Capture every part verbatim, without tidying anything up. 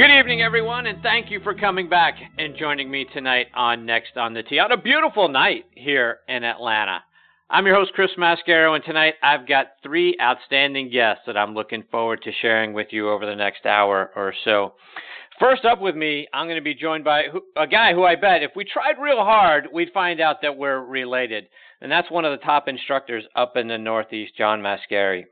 Good evening, everyone, and thank you for coming back and joining me tonight on Next on the Tee. On a beautiful night here in Atlanta. I'm your host, Chris Mascaro, and tonight I've got three outstanding guests that I'm looking forward to sharing with you over the next hour or so. First up with me, I'm going to be joined by a guy who I bet if we tried real hard, we'd find out that we're related. And that's one of the top instructors up in the Northeast, John Mascari.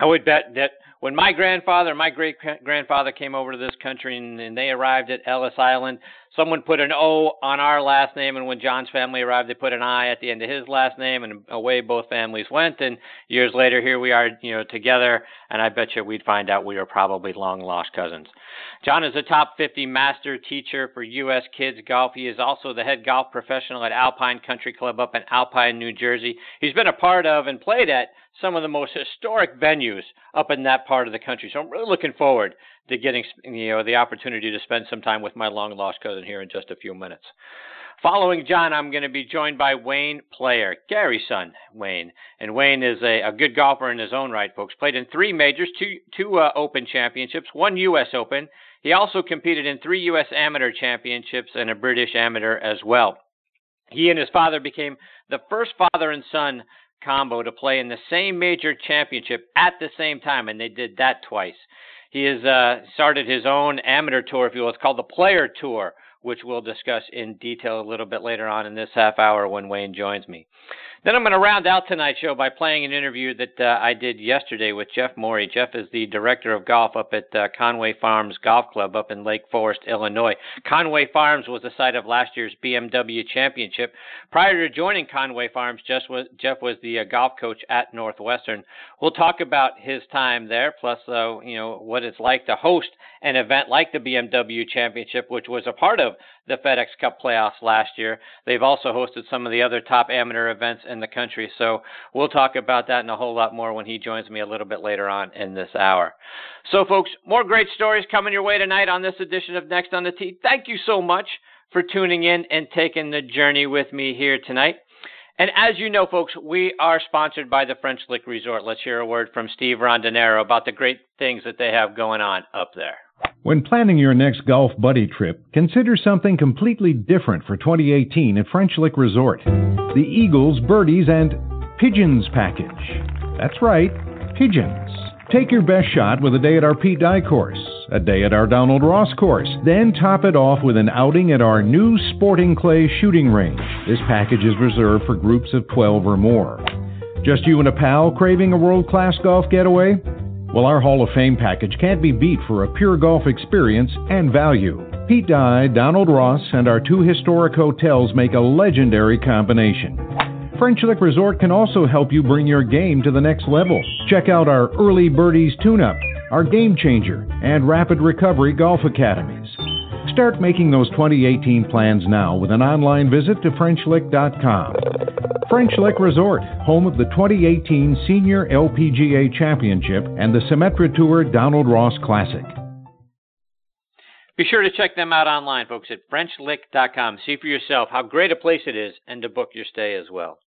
I would bet that when my grandfather and my great-grandfather came over to this country and, and they arrived at Ellis Island, someone put an O on our last name, and when John's family arrived, they put an I at the end of his last name, and away both families went. And years later, here we are, you know, together, and I bet you we'd find out we are probably long-lost cousins. John is a top fifty master teacher for U S Kids Golf. He is also the head golf professional at Alpine Country Club up in Alpine, New Jersey. He's been a part of and played at some of the most historic venues up in that part of the country. So I'm really looking forward to getting, you know, the opportunity to spend some time with my long-lost cousin here in just a few minutes. Following John, I'm going to be joined by Wayne Player, Gary's son, Wayne. And Wayne is a, a good golfer in his own right, folks. Played in three majors, two, two uh, Open Championships, one U S Open. He also competed in three U S Amateur Championships and a British Amateur as well. He and his father became the first father and son combo to play in the same major championship at the same time, and they did that twice. He has uh, started his own amateur tour, if you will. It's called the Player Tour, which we'll discuss in detail a little bit later on in this half hour when Wayne joins me. Then I'm going to round out tonight's show by playing an interview that uh, I did yesterday with Jeff Mory. Jeff is the director of golf up at uh, Conway Farms Golf Club up in Lake Forest, Illinois. Conway Farms was the site of last year's B M W Championship. Prior to joining Conway Farms, Jeff was, Jeff was the uh, golf coach at Northwestern. We'll talk about his time there, plus uh, you know what it's like to host an event like the B M W Championship, which was a part of the FedEx Cup playoffs last year. They've also hosted some of the other top amateur events in the country, so we'll talk about that and a whole lot more when he joins me a little bit later on in this hour. So, folks, more great stories coming your way tonight on this edition of Next on the Tee. Thank you so much for tuning in and taking the journey with me here tonight. And as you know, folks, we are sponsored by the French Lick Resort. Let's hear a word from Steve Rondinero about the great things that they have going on up there. When planning your next golf buddy trip, consider something completely different for twenty eighteen at French Lick Resort. The Eagles, Birdies, and Pigeons package. That's right, pigeons. Take your best shot with a day at our Pete Dye course, a day at our Donald Ross course, then top it off with an outing at our new Sporting Clay shooting range. This package is reserved for groups of twelve or more. Just you and a pal craving a world-class golf getaway? Well, our Hall of Fame package can't be beat for a pure golf experience and value. Pete Dye, Donald Ross, and our two historic hotels make a legendary combination. French Lick Resort can also help you bring your game to the next level. Check out our Early Birdies Tune-Up, our Game Changer, and Rapid Recovery Golf Academies. Start making those twenty eighteen plans now with an online visit to French Lick dot com. French Lick Resort, home of the twenty eighteen Senior L P G A Championship and the Symetra Tour Donald Ross Classic. Be sure to check them out online, folks, at French Lick dot com. See for yourself how great a place it is and to book your stay as well.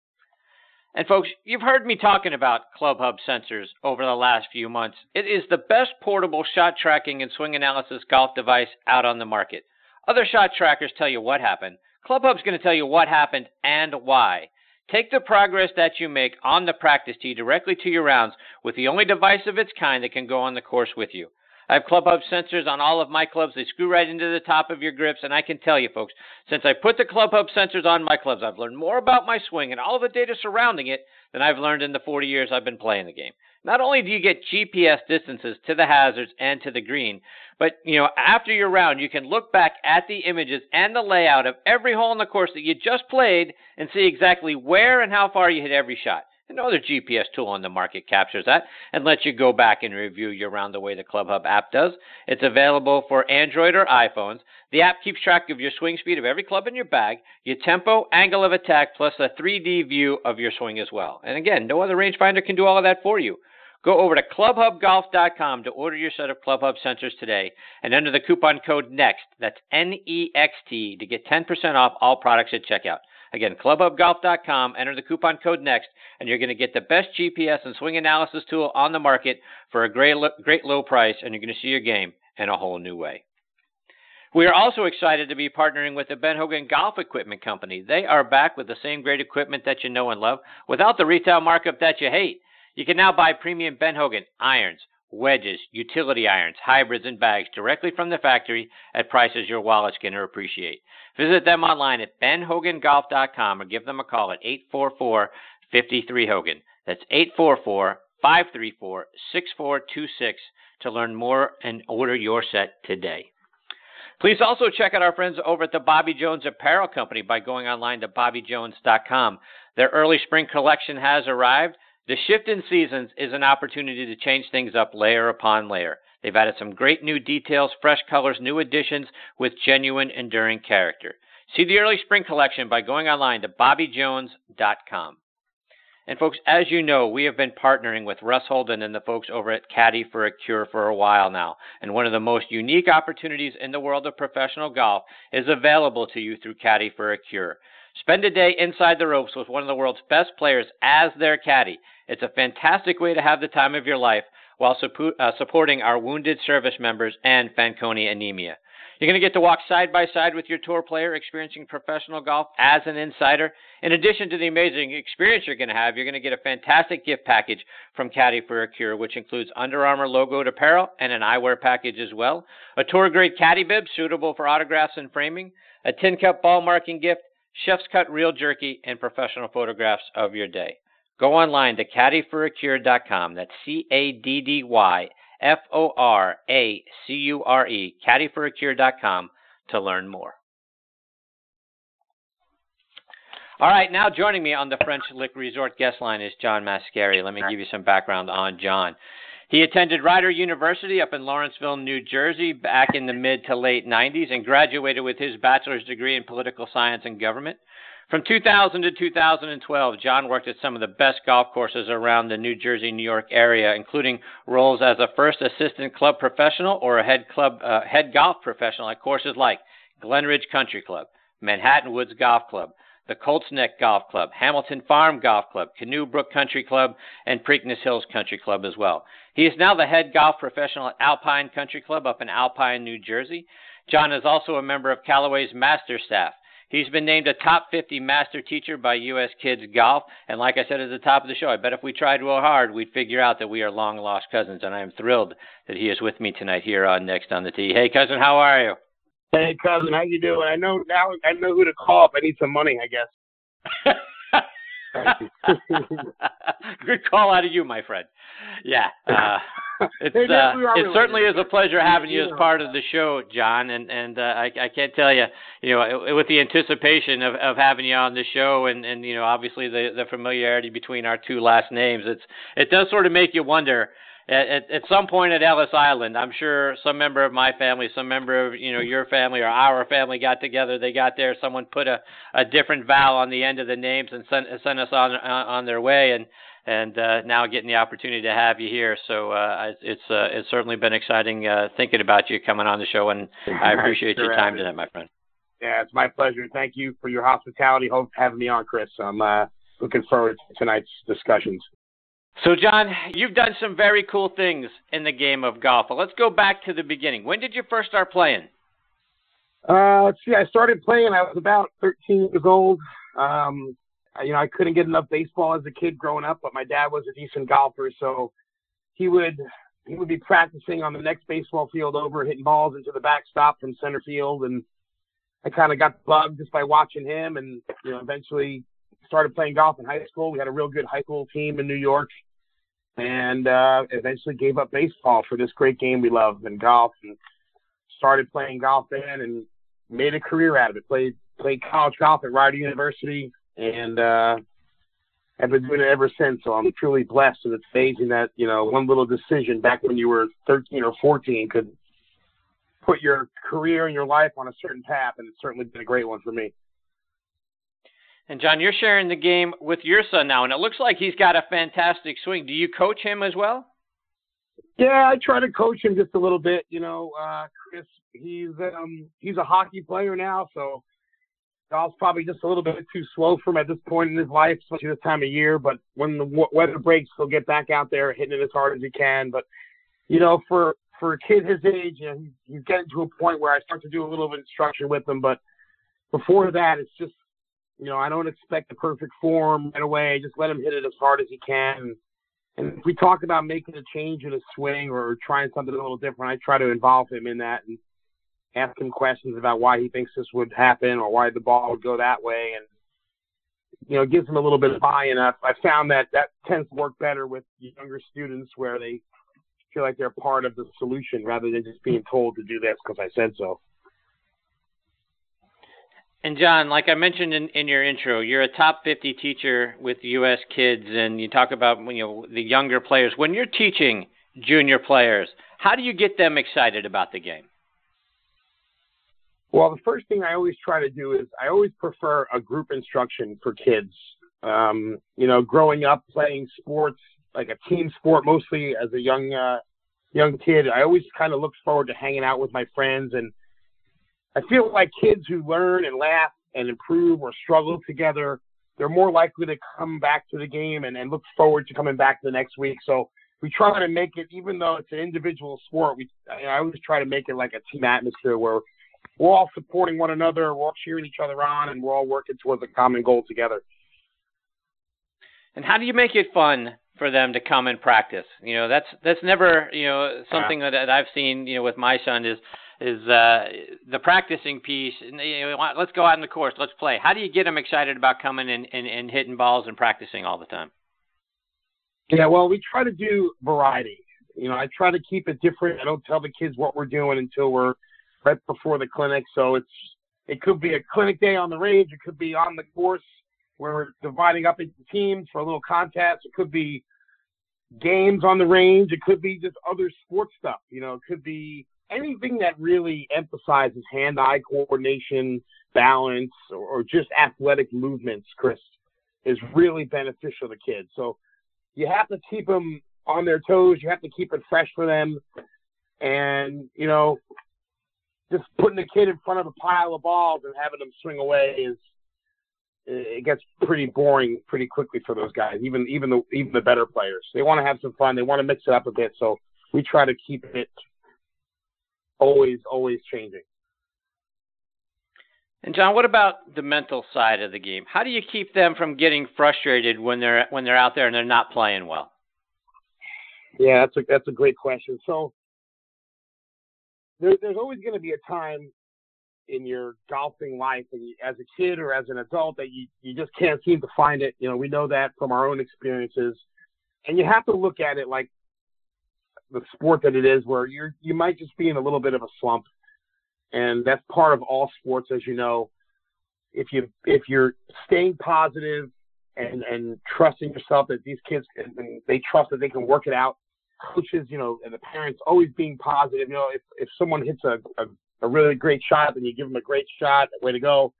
And, folks, you've heard me talking about Club Hub sensors over the last few months. It is the best portable shot tracking and swing analysis golf device out on the market. Other shot trackers tell you what happened. Club Hub's going to tell you what happened and why. Take the progress that you make on the practice tee directly to your rounds with the only device of its kind that can go on the course with you. I have Club Hub sensors on all of my clubs. They screw right into the top of your grips, and I can tell you, folks, since I put the Club Hub sensors on my clubs, I've learned more about my swing and all the data surrounding it than I've learned in the forty years I've been playing the game. Not only do you get G P S distances to the hazards and to the green, but, you know, after your round, you can look back at the images and the layout of every hole in the course that you just played and see exactly where and how far you hit every shot. And no other G P S tool on the market captures that and lets you go back and review your round the way the Club Hub app does. It's available for Android or iPhones. The app keeps track of your swing speed of every club in your bag, your tempo, angle of attack, plus a three D view of your swing as well. And again, no other rangefinder can do all of that for you. Go over to club hub golf dot com to order your set of Club Hub sensors today and enter the coupon code NEXT, that's N E X T, to get ten percent off all products at checkout. Again, club hub golf dot com, enter the coupon code NEXT, and you're going to get the best G P S and swing analysis tool on the market for a great, great low price, and you're going to see your game in a whole new way. We are also excited to be partnering with the Ben Hogan Golf Equipment Company. They are back with the same great equipment that you know and love without the retail markup that you hate. You can now buy premium Ben Hogan irons, wedges, utility irons, hybrids, and bags directly from the factory at prices your wallets can appreciate. Visit them online at ben hogan golf dot com or give them a call at eight four four, five three, Hogan. That's eight four four, five three four, six four two six to learn more and order your set today. Please also check out our friends over at the Bobby Jones Apparel Company by going online to bobby jones dot com. Their early spring collection has arrived. The shift in seasons is an opportunity to change things up layer upon layer. They've added some great new details, fresh colors, new additions with genuine, enduring character. See the early spring collection by going online to bobby jones dot com. And folks, as you know, we have been partnering with Russ Holden and the folks over at Caddy for a Cure for a while now. And one of the most unique opportunities in the world of professional golf is available to you through Caddy for a Cure. Spend a day inside the ropes with one of the world's best players as their caddy. It's a fantastic way to have the time of your life while suppo- uh, supporting our wounded service members and Fanconi anemia. You're going to get to walk side by side with your tour player experiencing professional golf as an insider. In addition to the amazing experience you're going to have, you're going to get a fantastic gift package from Caddy for a Cure, which includes Under Armour logoed apparel and an eyewear package as well, a tour-grade caddy bib suitable for autographs and framing, a tin cup ball marking gift, chef's cut real jerky, and professional photographs of your day. Go online to caddy for a cure dot com. That's C A D D Y F O R A C U R E, caddy for a cure dot com, to learn more. All right, now joining me on the French Lick Resort guest line is John Mascari. Let me give you some background on John. He attended Rider University up in Lawrenceville, New Jersey, back in the mid to late nineties, and graduated with his bachelor's degree in political science and government. From two thousand to two thousand twelve, John worked at some of the best golf courses around the New Jersey, New York area, including roles as a first assistant club professional or a head club, uh, head golf professional at courses like Glenridge Country Club, Manhattan Woods Golf Club, the Colts Neck Golf Club, Hamilton Farm Golf Club, Canoe Brook Country Club, and Preakness Hills Country Club as well. He is now the head golf professional at Alpine Country Club up in Alpine, New Jersey. John is also a member of Callaway's master staff. He's been named a top fifty master teacher by U S Kids Golf. And like I said at the top of the show, I bet if we tried real hard, we'd figure out that we are long-lost cousins. And I am thrilled that he is with me tonight here on Next on the Tee. Hey, cousin, how are you? Hey, cousin, how you doing? I know now. I know who to call if I need some money, I guess. Good call out of you, my friend. Yeah, uh, it's, uh, it certainly is a pleasure having you as part of the show, John. And and uh, I, I can't tell you, you know, with the anticipation of, of having you on the show, and, and you know, obviously the, the familiarity between our two last names, it's it does sort of make you wonder. At, at some point at Ellis Island, I'm sure some member of my family, some member of you know your family or our family got together. They got there. Someone put a, a different vowel on the end of the names and sent sent us on on their way. And and uh, now getting the opportunity to have you here, so uh, it's uh, it's certainly been exciting uh, thinking about you coming on the show. And I appreciate sure your time tonight, my friend. Yeah, it's my pleasure. Thank you for your hospitality. Hope having me on, Chris. I'm uh, looking forward to tonight's discussions. So, John, you've done some very cool things in the game of golf. But let's go back to the beginning. When did you first start playing? Uh, let's see. I started playing. I was about thirteen years old. Um, you know, I couldn't get enough baseball as a kid growing up, but my dad was a decent golfer, so he would he would be practicing on the next baseball field over, hitting balls into the backstop from center field, and I kind of got bugged just by watching him, and you know, eventually started playing golf in high school. We had a real good high school team in New York. And uh, eventually gave up baseball for this great game we love and golf, and started playing golf then and made a career out of it. Played played college golf at Rider University, and uh, I've been doing it ever since. So I'm truly blessed, and it's amazing that you know one little decision back when you were thirteen or fourteen could put your career and your life on a certain path, and it's certainly been a great one for me. And, John, you're sharing the game with your son now, and it looks like he's got a fantastic swing. Do you coach him as well? Yeah, I try to coach him just a little bit. You know, uh, Chris, he's um, he's a hockey player now, so golf's probably just a little bit too slow for him at this point in his life, especially this time of year. But when the w- weather breaks, he'll get back out there hitting it as hard as he can. But, you know, for for a kid his age, you know, he's, he's getting to a point where I start to do a little bit of instruction with him. But before that, it's just, you know, I don't expect the perfect form right away. Just let him hit it as hard as he can. And if we talk about making a change in a swing or trying something a little different, I try to involve him in that and ask him questions about why he thinks this would happen or why the ball would go that way. And, you know, it gives him a little bit of buy-in. I found that that tends to work better with younger students where they feel like they're part of the solution rather than just being told to do this because I said so. And, John, like I mentioned in, in your intro, you're a top fifty teacher with U S Kids, and you talk about, you know, the younger players. When you're teaching junior players, how do you get them excited about the game? Well, the first thing I always try to do is I always prefer a group instruction for kids. Um, you know, growing up playing sports, like a team sport mostly as a young uh, young kid, I always kind of looked forward to hanging out with my friends, and I feel like kids who learn and laugh and improve or struggle together, they're more likely to come back to the game and, and look forward to coming back the next week. So we try to make it, even though it's an individual sport, we, I always try to make it like a team atmosphere where we're all supporting one another, we're all cheering each other on, and we're all working towards a common goal together. And how do you make it fun for them to come and practice? You know, that's that's never, you know, something yeah. that, that I've seen, you know, with my son is, is uh, the practicing piece. And, you know, let's go out on the course. Let's play. How do you get them excited about coming and, and, and hitting balls and practicing all the time? Yeah, well, we try to do variety. You know, I try to keep it different. I don't tell the kids what we're doing until we're right before the clinic. So it's it could be a clinic day on the range. It could be on the course where we're dividing up into teams for a little contest. It could be games on the range. It could be just other sports stuff. You know, it could be anything that really emphasizes hand-eye coordination, balance, or, or just athletic movements, Chris, is really beneficial to kids. So you have to keep them on their toes. You have to keep it fresh for them. And, you know, just putting a kid in front of a pile of balls and having them swing away is it gets pretty boring pretty quickly for those guys, even even the even the better players. They want to have some fun. They want to mix it up a bit. So we try to keep it always, always changing. And John, what about the mental side of the game? How do you keep them from getting frustrated when they're when they're out there and they're not playing well? Yeah, that's a that's a great question. So there, there's always going to be a time in your golfing life, and you, as a kid or as an adult, that you you just can't seem to find it. You know, we know that from our own experiences, and you have to look at it like the sport that it is, where you you might just be in a little bit of a slump, and that's part of all sports, as you know. If you if you're staying positive and and trusting yourself that these kids and they trust that they can work it out, coaches, you know, and the parents always being positive. You know, if if someone hits a a, a really great shot, then you give them a great shot, way to go.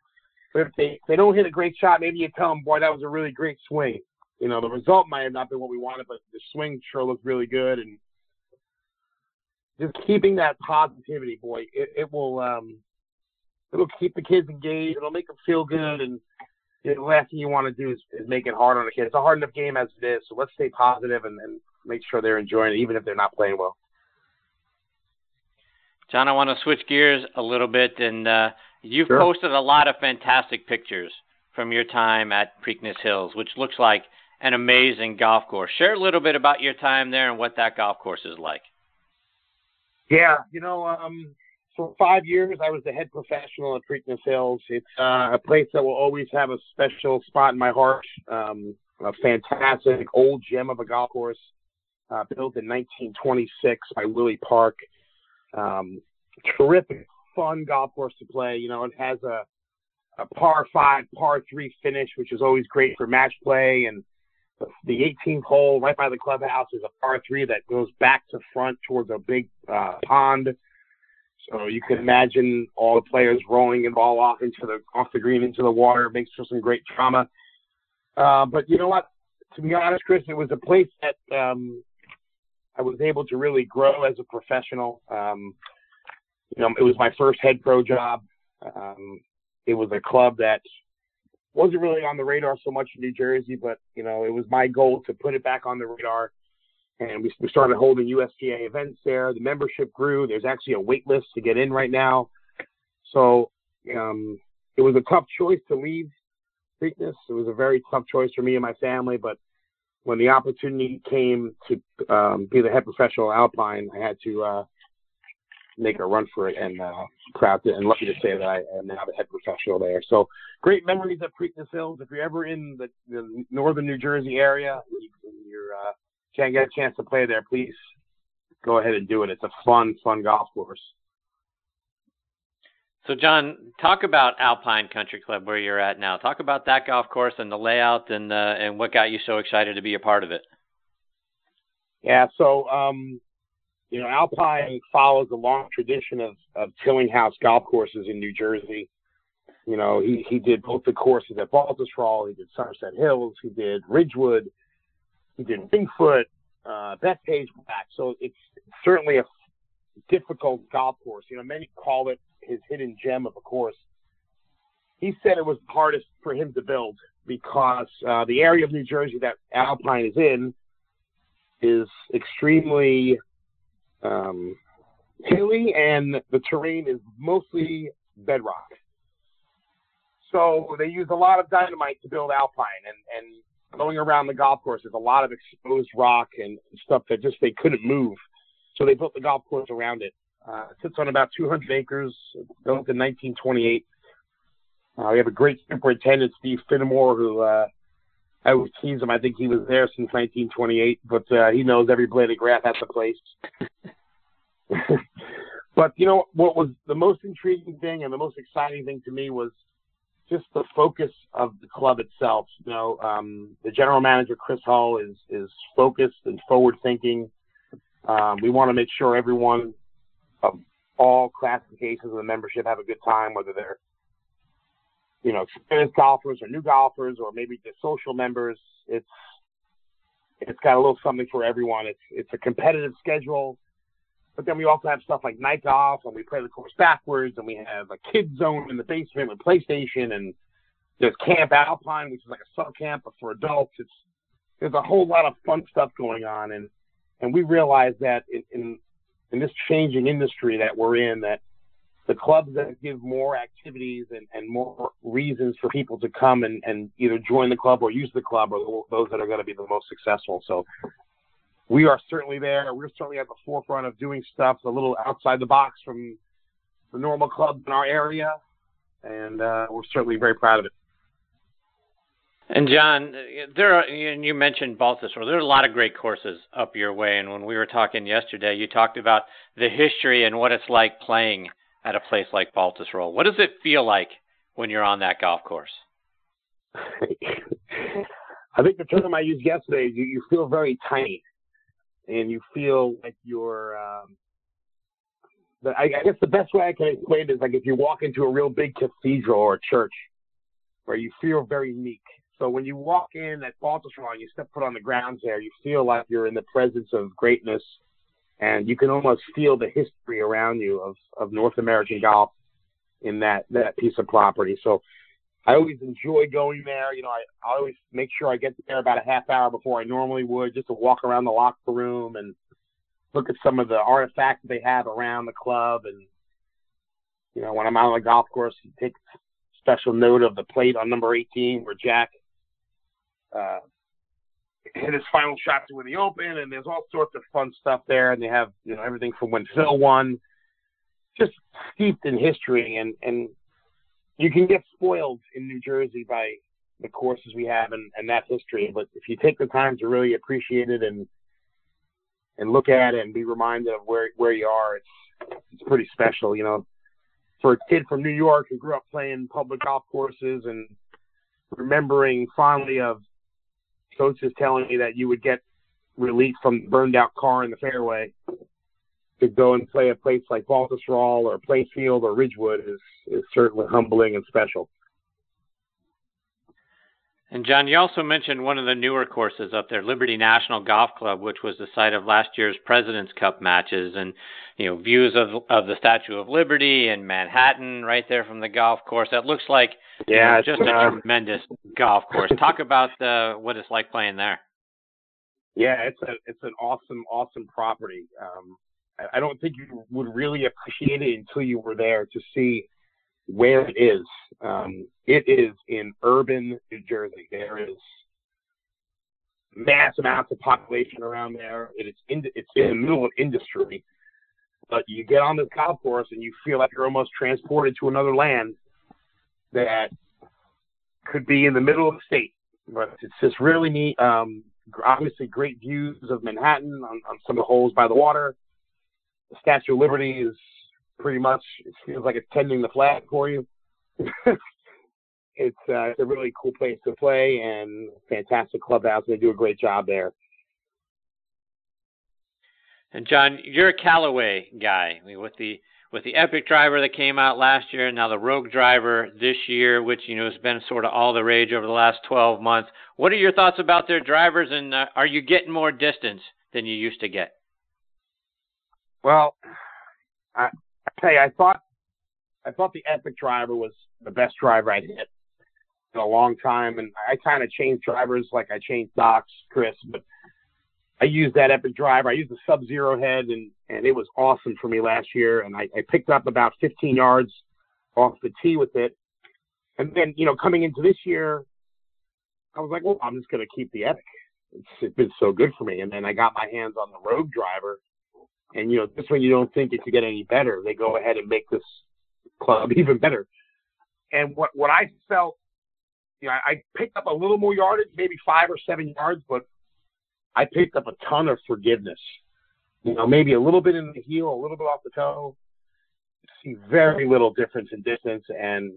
But if they if they don't hit a great shot, maybe you tell them, boy, that was a really great swing. You know, the result might have not been what we wanted, but the swing sure looked really good. And just keeping that positivity, boy, it, it will um, it'll keep the kids engaged. It'll make them feel good, and you know, the last thing you want to do is, is make it hard on a kid. It's a hard enough game as it is, so let's stay positive and, and make sure they're enjoying it, even if they're not playing well. John, I want to switch gears a little bit, and uh, you've sure. posted a lot of fantastic pictures from your time at Preakness Hills, which looks like an amazing golf course. Share a little bit about your time there and what that golf course is like. Yeah, you know, um, for five years I was the head professional at Preakness Hills. It's uh, a place that will always have a special spot in my heart. Um, a fantastic old gem of a golf course, uh, built in nineteen twenty-six by Willie Park. Um, terrific, fun golf course to play. You know, it has a, a par five, par three finish, which is always great for match play, and the eighteenth hole right by the clubhouse is a par three that goes back to front towards a big uh, pond. So you can imagine all the players rolling the ball off into the off the green into the water. It makes for some great drama. Uh, but you know what? To be honest, Chris, it was a place that um, I was able to really grow as a professional. Um, you know, it was my first head pro job. Um, it was a club that wasn't really on the radar so much in New Jersey, but, you know, it was my goal to put it back on the radar. And we, we started holding U S G A events there. The membership grew. There's actually a wait list to get in right now. So um, it was a tough choice to leave Preakness. It was a very tough choice for me and my family. But when the opportunity came to um, be the head professional at Alpine, I had to uh, make a run for it and uh, proud to, and lucky to say that I am now the head professional there. So great memories at Preakness Hills. If you're ever in the, the northern New Jersey area, you, you're uh, can't get a chance to play there, please go ahead and do it. It's a fun, fun golf course. So, John, talk about Alpine Country Club, where you're at now. Talk about that golf course and the layout and uh, and what got you so excited to be a part of it. Yeah, so, um, you know, Alpine follows a long tradition of, of Tillinghast golf courses in New Jersey. You know, he, he did both the courses at Baltusrol, he did Somerset Hills, he did Ridgewood, he did Wingfoot, uh, Bethpage back. So it's certainly a difficult golf course. You know, many call it his hidden gem of a course. He said it was the hardest for him to build because uh, the area of New Jersey that Alpine is in is extremely um, hilly, and the terrain is mostly bedrock. So they use a lot of dynamite to build Alpine, and, and going around the golf course, there's a lot of exposed rock and stuff that just they couldn't move. So they built the golf course around it. Uh, it sits on about two hundred acres, built in nineteen twenty-eight. Uh, we have a great superintendent, Steve Finnemore, who uh, I always tease him. I think he was there since nineteen twenty-eight, but uh, he knows every blade of grass at the place. But, you know, what was the most intriguing thing and the most exciting thing to me was just the focus of the club itself. You know, um, the general manager, Chris Hull, is is focused and forward-thinking. Um, we want to make sure everyone of all classifications of the membership have a good time, whether they're, you know, experienced golfers or new golfers or maybe the social members. It's it's got a little something for everyone. It's it's a competitive schedule. But then we also have stuff like night golf, and we play the course backwards, and we have a kid zone in the basement with PlayStation, and there's Camp Alpine, which is like a sub camp for adults. It's there's a whole lot of fun stuff going on, and and we realize that in in, in this changing industry that we're in, that the clubs that give more activities and, and more reasons for people to come and, and either join the club or use the club are those that are going to be the most successful. So we are certainly there. We're certainly at the forefront of doing stuff a little outside the box from the normal clubs in our area, and uh, we're certainly very proud of it. And, John, there are, and you mentioned Baltusrol. There are a lot of great courses up your way, and when we were talking yesterday, you talked about the history and what it's like playing at a place like Baltusrol. What does it feel like when you're on that golf course? I think the term I used yesterday, you, you feel very tiny. And you feel like you're, um, the, I, I guess the best way I can explain it is like if you walk into a real big cathedral or a church where you feel very meek. So when you walk in at Baltusrol and you step foot on the grounds there, you feel like you're in the presence of greatness, and you can almost feel the history around you of, of North American golf in that, that piece of property. So I always enjoy going there. You know, I, I always make sure I get there about a half hour before I normally would, just to walk around the locker room and look at some of the artifacts they have around the club. And, you know, when I'm out on the golf course, you take special note of the plate on number eighteen where Jack uh, hit his final shot to win the Open. And there's all sorts of fun stuff there. And they have, you know, everything from when Phil won, just steeped in history. And, and, you can get spoiled in New Jersey by the courses we have and, and that history, but if you take the time to really appreciate it and and look at it and be reminded of where where you are, it's it's pretty special. You know, for a kid from New York who grew up playing public golf courses and remembering fondly of coaches telling you that you would get relief from the burned out car in the fairway, to go and play a place like Baltusrol or Plainfield or Ridgewood is, is certainly humbling and special. And, John, you also mentioned one of the newer courses up there, Liberty National Golf Club, which was the site of last year's President's Cup matches, and, you know, views of of the Statue of Liberty and Manhattan right there from the golf course. That looks like yeah, you know, just uh, a tremendous golf course. Talk about uh, what it's like playing there. Yeah, it's a it's an awesome, awesome property. Um, I, I don't think you would really appreciate it until you were there to see where it is. Um, it is in urban New Jersey. There is mass amounts of population around there. It is in, it's in the middle of industry. But you get on this golf course and you feel like you're almost transported to another land that could be in the middle of the state. But it's just really neat. Um, obviously, great views of Manhattan on, on some of the holes by the water. The Statue of Liberty is pretty much, it feels like it's tending the flag for you. It's, uh, it's a really cool place to play and fantastic clubhouse. They do a great job there. And John, you're a Callaway guy. I mean, with the with the Epic driver that came out last year, and now the Rogue driver this year, which you know has been sort of all the rage over the last twelve months. What are your thoughts about their drivers, and uh, are you getting more distance than you used to get? Well, I, I tell you, I thought I thought the Epic driver was the best driver I'd hit in a long time, and I kind of changed drivers like I changed stocks, Chris, but I used that Epic driver. I used the Sub-Zero head, and, and it was awesome for me last year. And I, I picked up about fifteen yards off the tee with it. And then, you know, coming into this year, I was like, well, I'm just going to keep the Epic. It's, it's been so good for me. And then I got my hands on the Rogue driver. And, you know, this one you don't think it could get any better. They go ahead and make this club even better. And what, what I felt, you know, I, I picked up a little more yardage, maybe five or seven yards, but I picked up a ton of forgiveness, you know, maybe a little bit in the heel, a little bit off the toe. See very little difference in distance. And,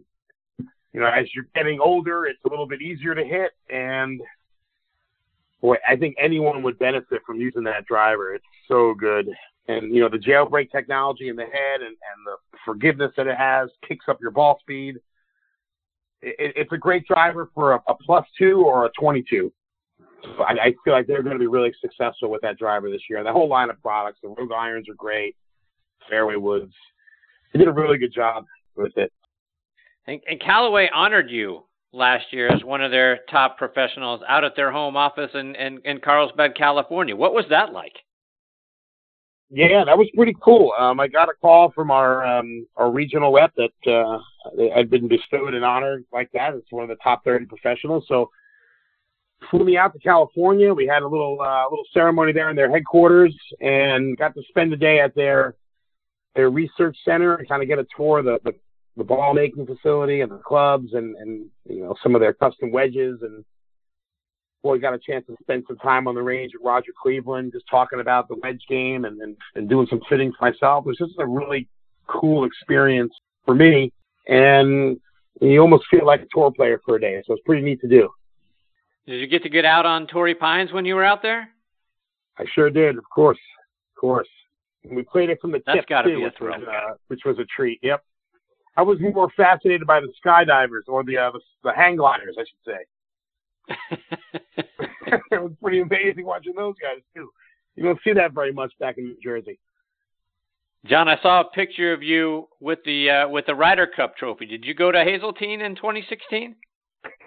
you know, as you're getting older, it's a little bit easier to hit. And, boy, I think anyone would benefit from using that driver. It's so good. And, you know, the jailbreak technology in the head and, and the forgiveness that it has kicks up your ball speed. It, it's a great driver for a, a plus two or a twenty-two. So I, I feel like they're going to be really successful with that driver this year. And the whole line of products, the Rogue irons are great, fairway woods. They did a really good job with it. And, and Callaway honored you last year as one of their top professionals out at their home office in, in, in Carlsbad, California. What was that like? Yeah, that was pretty cool. Um, I got a call from our um, our regional rep that uh, I'd been bestowed an honor like that. It's one of the top thirty professionals. So flew me out to California. We had a little uh, little ceremony there in their headquarters, and got to spend the day at their their research center and kind of get a tour of the, the, the ball making facility and the clubs and, and you know some of their custom wedges. And boy, we got a chance to spend some time on the range with Roger Cleveland, just talking about the wedge game and and, and doing some fittings myself. It was just a really cool experience for me, and you almost feel like a tour player for a day. So it's pretty neat to do. Did you get to get out on Torrey Pines when you were out there? I sure did, of course, of course. And we played it from the tip, too, which was, uh, which was a treat, yep. I was more fascinated by the skydivers or the uh, the, the hang gliders, I should say. It was pretty amazing watching those guys, too. You don't see that very much back in New Jersey. John, I saw a picture of you with the uh, with the Ryder Cup trophy. Did you go to Hazeltine in twenty sixteen?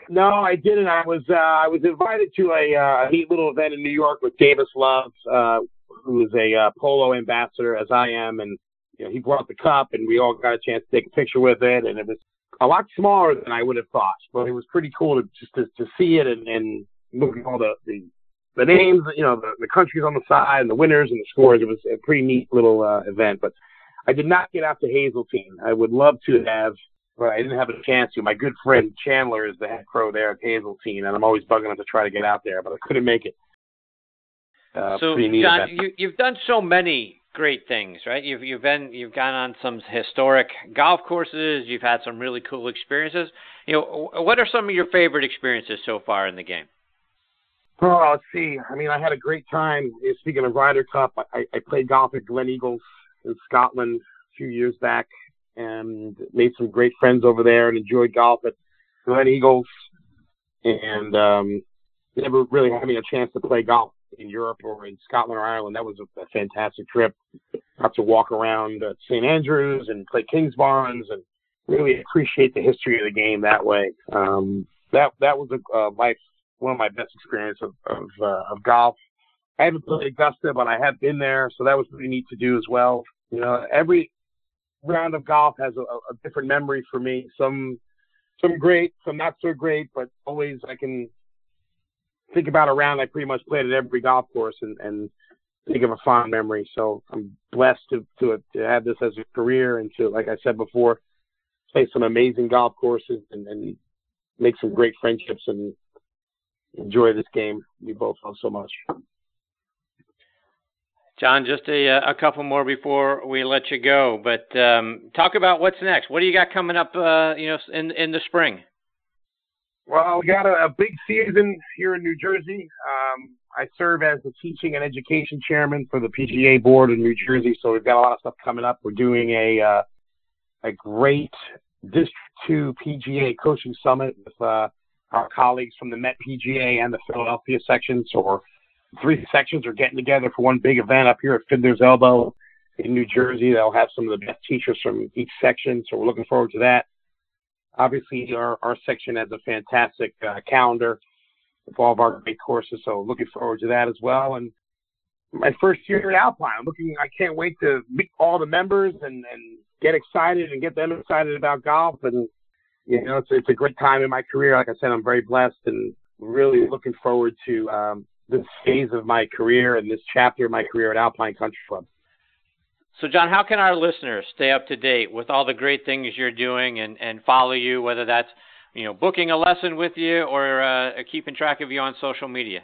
No, I didn't. I was uh, I was invited to a, uh, a neat little event in New York with Davis Love, uh, who is a uh, polo ambassador, as I am. And you know, he brought the cup, and we all got a chance to take a picture with it. And it was a lot smaller than I would have thought, but it was pretty cool to just to, to see it and, and look at all the, the, the names, you know, the, the countries on the side and the winners and the scores. It was a pretty neat little uh, event. But I did not get out to Hazeltine. I would love to have. But I didn't have a chance to. My good friend Chandler is the head pro there at Hazeltine, and I'm always bugging him to try to get out there, but I couldn't make it. Uh, so, John, you, you've done so many great things, right? You've you've been you've gone on some historic golf courses. You've had some really cool experiences. You know, what are some of your favorite experiences so far in the game? Oh, let's see. I mean, I had a great time. Speaking of Ryder Cup, I, I played golf at Gleneagles in Scotland a few years back. And made some great friends over there and enjoyed golf at Gleneagles. And um, never really having a chance to play golf in Europe or in Scotland or Ireland. That was a, a fantastic trip. Got to walk around uh, Saint Andrews and play King's Barnes and really appreciate the history of the game that way. Um, that that was a uh, life, one of my best experiences of of, uh, of golf. I haven't played Augusta, but I have been there, so that was really neat to do as well. You know, every round of golf has a, a different memory for me. Some, some great, some not so great, but always I can think about a round I pretty much played at every golf course and, and think of a fond memory. So I'm blessed to, to to have this as a career and to, like I said before, play some amazing golf courses and, and make some great friendships and enjoy this game we both love so much. John, just a, a couple more before we let you go, but um, talk about what's next. What do you got coming up, uh, you know, in in the spring? Well, we got a, a big season here in New Jersey. Um, I serve as the teaching and education chairman for the P G A board in New Jersey, so we've got a lot of stuff coming up. We're doing a uh, a great District two P G A coaching summit with uh, our colleagues from the Met P G A and the Philadelphia sections, or three sections are getting together for one big event up here at Fiddler's Elbow in New Jersey. They'll have some of the best teachers from each section, so we're looking forward to that. Obviously, our, our section has a fantastic uh, calendar with all of our great courses, so looking forward to that as well. And my first year at Alpine, I'm looking, I can't wait to meet all the members and, and get excited and get them excited about golf. And, you know, it's, it's a great time in my career. Like I said, I'm very blessed and really looking forward to um, this phase of my career and this chapter of my career at Alpine Country Club. So, John, how can our listeners stay up to date with all the great things you're doing and, and follow you, whether that's, you know, booking a lesson with you or uh, keeping track of you on social media?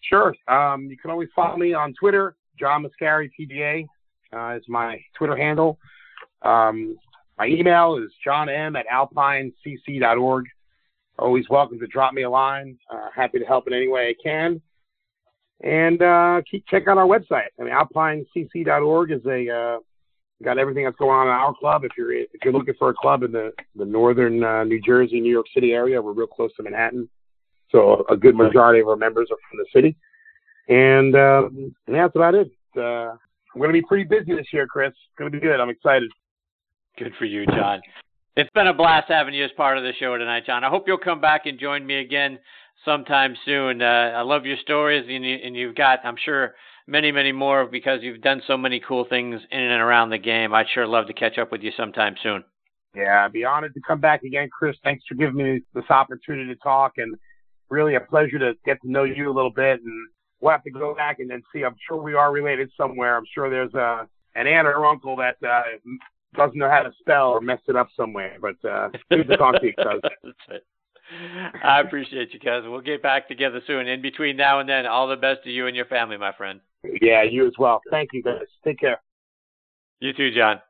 Sure. Um, you can always follow me on Twitter. John Mascari, P G A, uh, is my Twitter handle. Um, my email is johnm at alpinecc dot org. Always welcome to drop me a line. Uh, happy to help in any way I can. And uh, keep check out our website. I mean, alpinecc dot org is a uh, got everything that's going on in our club. If you're if you're looking for a club in the the northern uh, New Jersey, New York City area, we're real close to Manhattan, so a good majority of our members are from the city. And uh, that's about it. Uh, I'm going to be pretty busy this year, Chris. It's going to be good. I'm excited. Good for you, John. It's been a blast having you as part of the show tonight, John. I hope you'll come back and join me again sometime soon. Uh, I love your stories, and, you, and you've got, I'm sure, many, many more because you've done so many cool things in and around the game. I'd sure love to catch up with you sometime soon. Yeah, I'd be honored to come back again, Chris. Thanks for giving me this opportunity to talk, and really a pleasure to get to know you a little bit. And we'll have to go back and then see. I'm sure we are related somewhere. I'm sure there's a, an aunt or uncle that uh, doesn't know how to spell or mess it up somewhere. But uh, good to talk to you, cuz. That's it. I appreciate you, cousin. We'll get back together soon. In between now and then, all the best to you and your family, my friend. Yeah, you as well. Thank you, guys. Take care. You too, John.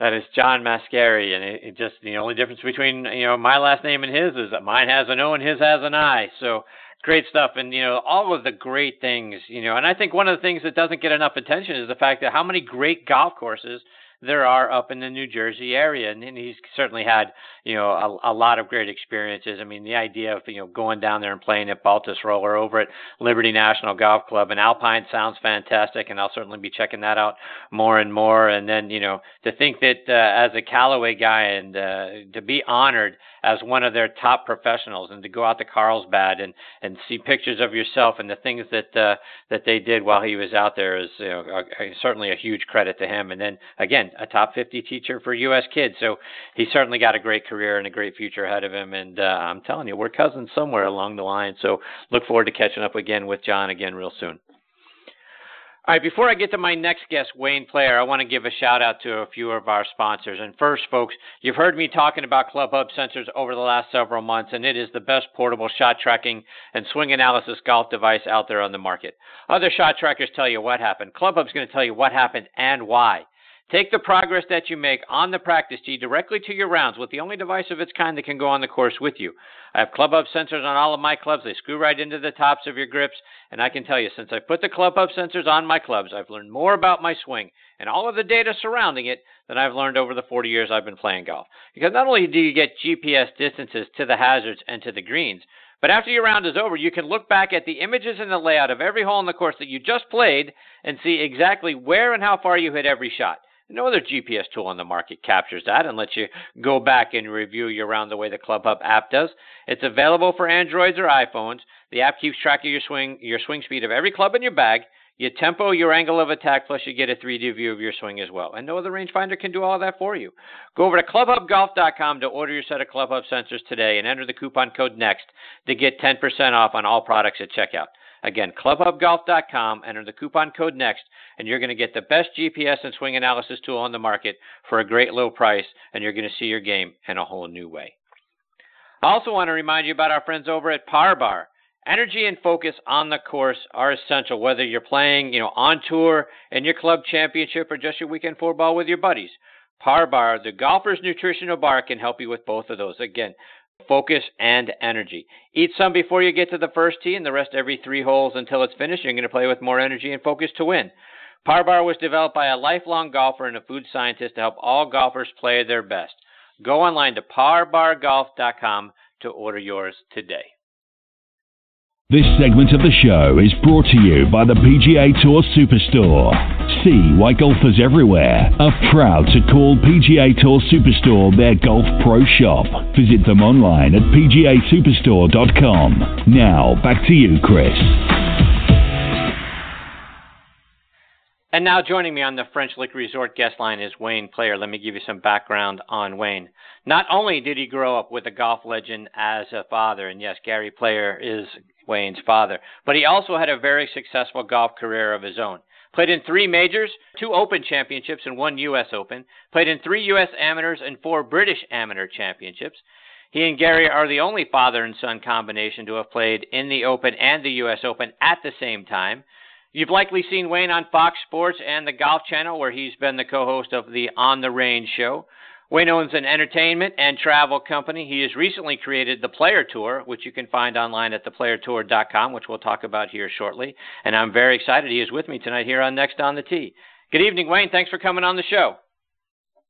That is John Mascari, and it, it just the only difference between you know my last name and his is that mine has an O and his has an I. So great stuff, and you know all of the great things. You know, and I think one of the things that doesn't get enough attention is the fact that how many great golf courses there are up in the New Jersey area, and, and he's certainly had, you know, a, a lot of great experiences. I mean, the idea of, you know, going down there and playing at Baltusrol or over at Liberty National Golf Club and Alpine sounds fantastic, and I'll certainly be checking that out more and more. And then, you know, to think that uh, as a Callaway guy and uh, to be honored as one of their top professionals and to go out to Carlsbad and, and see pictures of yourself and the things that uh, that they did while he was out there is you know, a, a, certainly a huge credit to him. And then, again, a top fifty teacher for U S Kids. So he's certainly got a great career and a great future ahead of him. And uh, I'm telling you, we're cousins somewhere along the line. So look forward to catching up again with John again real soon. All right, before I get to my next guest, Wayne Player, I want to give a shout-out to a few of our sponsors. And first, folks, you've heard me talking about Club Hub sensors over the last several months, and it is the best portable shot tracking and swing analysis golf device out there on the market. Other shot trackers tell you what happened. Club Hub's going to tell you what happened and why. Take the progress that you make on the practice tee directly to your rounds with the only device of its kind that can go on the course with you. I have Club Hub sensors on all of my clubs. They screw right into the tops of your grips. And I can tell you, since I put the Club Hub sensors on my clubs, I've learned more about my swing and all of the data surrounding it than I've learned over the forty years I've been playing golf. Because not only do you get G P S distances to the hazards and to the greens, but after your round is over, you can look back at the images and the layout of every hole in the course that you just played and see exactly where and how far you hit every shot. No other G P S tool on the market captures that and lets you go back and review your round the way the Club Hub app does. It's available for Androids or iPhones. The app keeps track of your swing, your swing speed of every club in your bag, your tempo, your angle of attack, plus you get a three D view of your swing as well. And no other rangefinder can do all that for you. Go over to club hub golf dot com to order your set of Club Hub sensors today and enter the coupon code NEXT to get ten percent off on all products at checkout. Again, club hub golf dot com, enter the coupon code NEXT, and you're going to get the best G P S and swing analysis tool on the market for a great low price, and you're going to see your game in a whole new way. I also want to remind you about our friends over at Par Bar. Energy and focus on the course are essential, whether you're playing, you know, on tour, in your club championship, or just your weekend four ball with your buddies. Par Bar, the golfer's nutritional bar, can help you with both of those. Again, focus and energy. Eat some before you get to the first tee and the rest every three holes until it's finished. You're going to play with more energy and focus to win. Par Bar was developed by a lifelong golfer and a food scientist to help all golfers play their best. Go online to par bar golf dot com to order yours today. This segment of the show is brought to you by the P G A Tour Superstore. See why golfers everywhere are proud to call P G A Tour Superstore their golf pro shop. Visit them online at p g a superstore dot com. Now, back to you, Chris. And now joining me on the French Lick Resort guest line is Wayne Player. Let me give you some background on Wayne. Not only did he grow up with a golf legend as a father, and yes, Gary Player is Wayne's father, but he also had a very successful golf career of his own. Played in three majors, two Open championships, and one U S Open. Played in three U S amateurs and four British amateur championships. He and Gary are the only father and son combination to have played in the Open and the U S Open at the same time. You've likely seen Wayne on Fox Sports and the Golf Channel, where he's been the co-host of the On the Range show. Wayne owns an entertainment and travel company. He has recently created the Player Tour, which you can find online at the player tour dot com, which we'll talk about here shortly. And I'm very excited. He is with me tonight here on Next on the Tee. Good evening, Wayne. Thanks for coming on the show.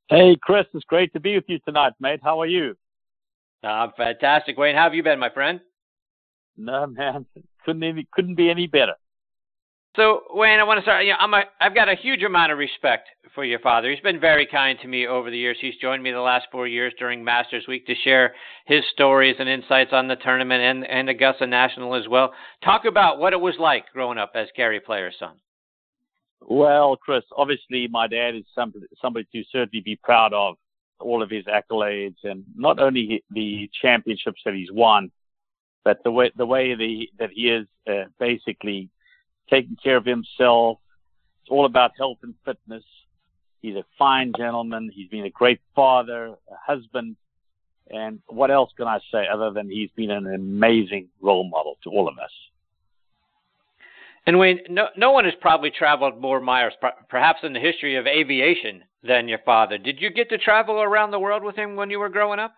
Hey, Chris. It's great to be with you tonight, mate. How are you? I'm fantastic, Wayne. How have you been, my friend? No, man. Couldn't any, couldn't be any better. So, Wayne, I want to start. You know, I'm a, I've got a huge amount of respect for your father. He's been very kind to me over the years. He's joined me the last four years during Masters Week to share his stories and insights on the tournament and, and Augusta National as well. Talk about what it was like growing up as Gary Player's son. Well, Chris, obviously my dad is somebody, somebody to certainly be proud of, all of his accolades, and not only the championships that he's won, but the way, the way the, that he is uh, basically taking care of himself. It's all about health and fitness. He's a fine gentleman. He's been a great father, a husband. And what else can I say other than he's been an amazing role model to all of us? And Wayne, no, no one has probably traveled more miles, perhaps in the history of aviation, than your father. Did you get to travel around the world with him when you were growing up?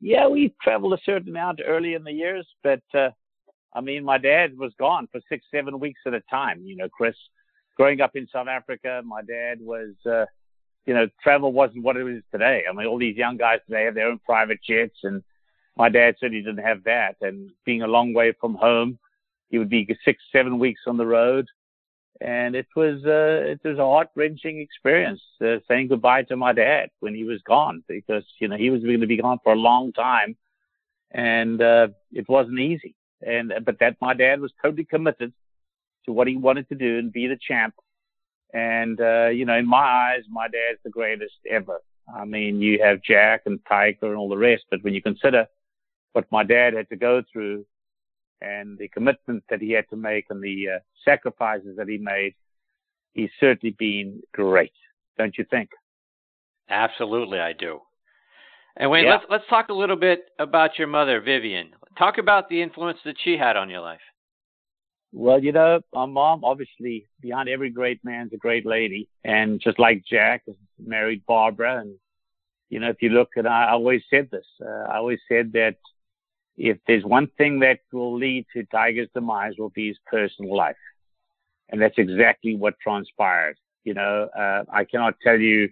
Yeah, we traveled a certain amount early in the years, but uh, I mean, my dad was gone for six, seven weeks at a time, you know, Chris. Growing up in South Africa, my dad was, uh, you know, travel wasn't what it is today. I mean, all these young guys today have their own private jets, and my dad said he didn't have that. And being a long way from home, he would be six, seven weeks on the road. And it was, uh, it was a heart-wrenching experience uh, saying goodbye to my dad when he was gone, because, you know, he was going to be gone for a long time, and uh, it wasn't easy. And but that my dad was totally committed to what he wanted to do and be the champ. And, uh, you know, in my eyes, my dad's the greatest ever. I mean, you have Jack and Tiger and all the rest, but when you consider what my dad had to go through and the commitment that he had to make and the uh, sacrifices that he made, he's certainly been great, don't you think? Absolutely, I do. And Wayne, yeah. let's, let's talk a little bit about your mother, Vivian. Talk about the influence that she had on your life. Well, you know, my mom, obviously, behind every great man's a great lady. And just like Jack, married Barbara. And, you know, if you look, and I always said this, uh, I always said that if there's one thing that will lead to Tiger's demise will be his personal life. And that's exactly what transpired. You know, uh, I cannot tell you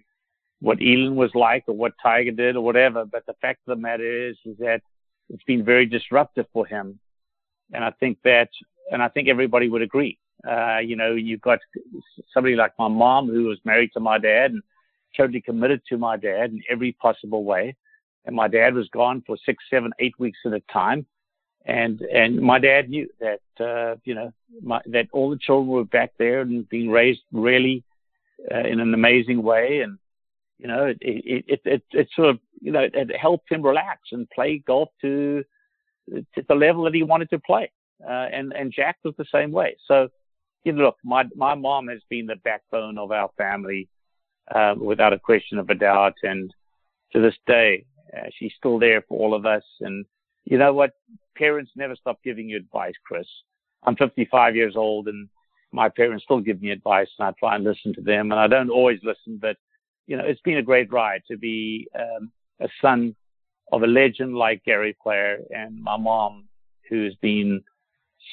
what Elon was like or what Tiger did or whatever. But the fact of the matter is, is that it's been very disruptive for him. And I think that, and I think everybody would agree Uh, you know, you've got somebody like my mom who was married to my dad and totally committed to my dad in every possible way. And my dad was gone for six, seven, eight weeks at a time. And, and my dad knew that, uh, you know, my, that all the children were back there and being raised really uh, in an amazing way. And, you know, it, it, it, it, it sort of, you know, it, it helped him relax and play golf to, to the level that he wanted to play. Uh, and, and Jack was the same way. So, you know, look, my, my mom has been the backbone of our family, uh, without a question of a doubt. And to this day, uh, she's still there for all of us. And you know what? Parents never stop giving you advice, Chris. I'm fifty-five years old and my parents still give me advice, and I try and listen to them. And I don't always listen, but you know, it's been a great ride to be, um, a son of a legend like Gary Player and my mom, who's been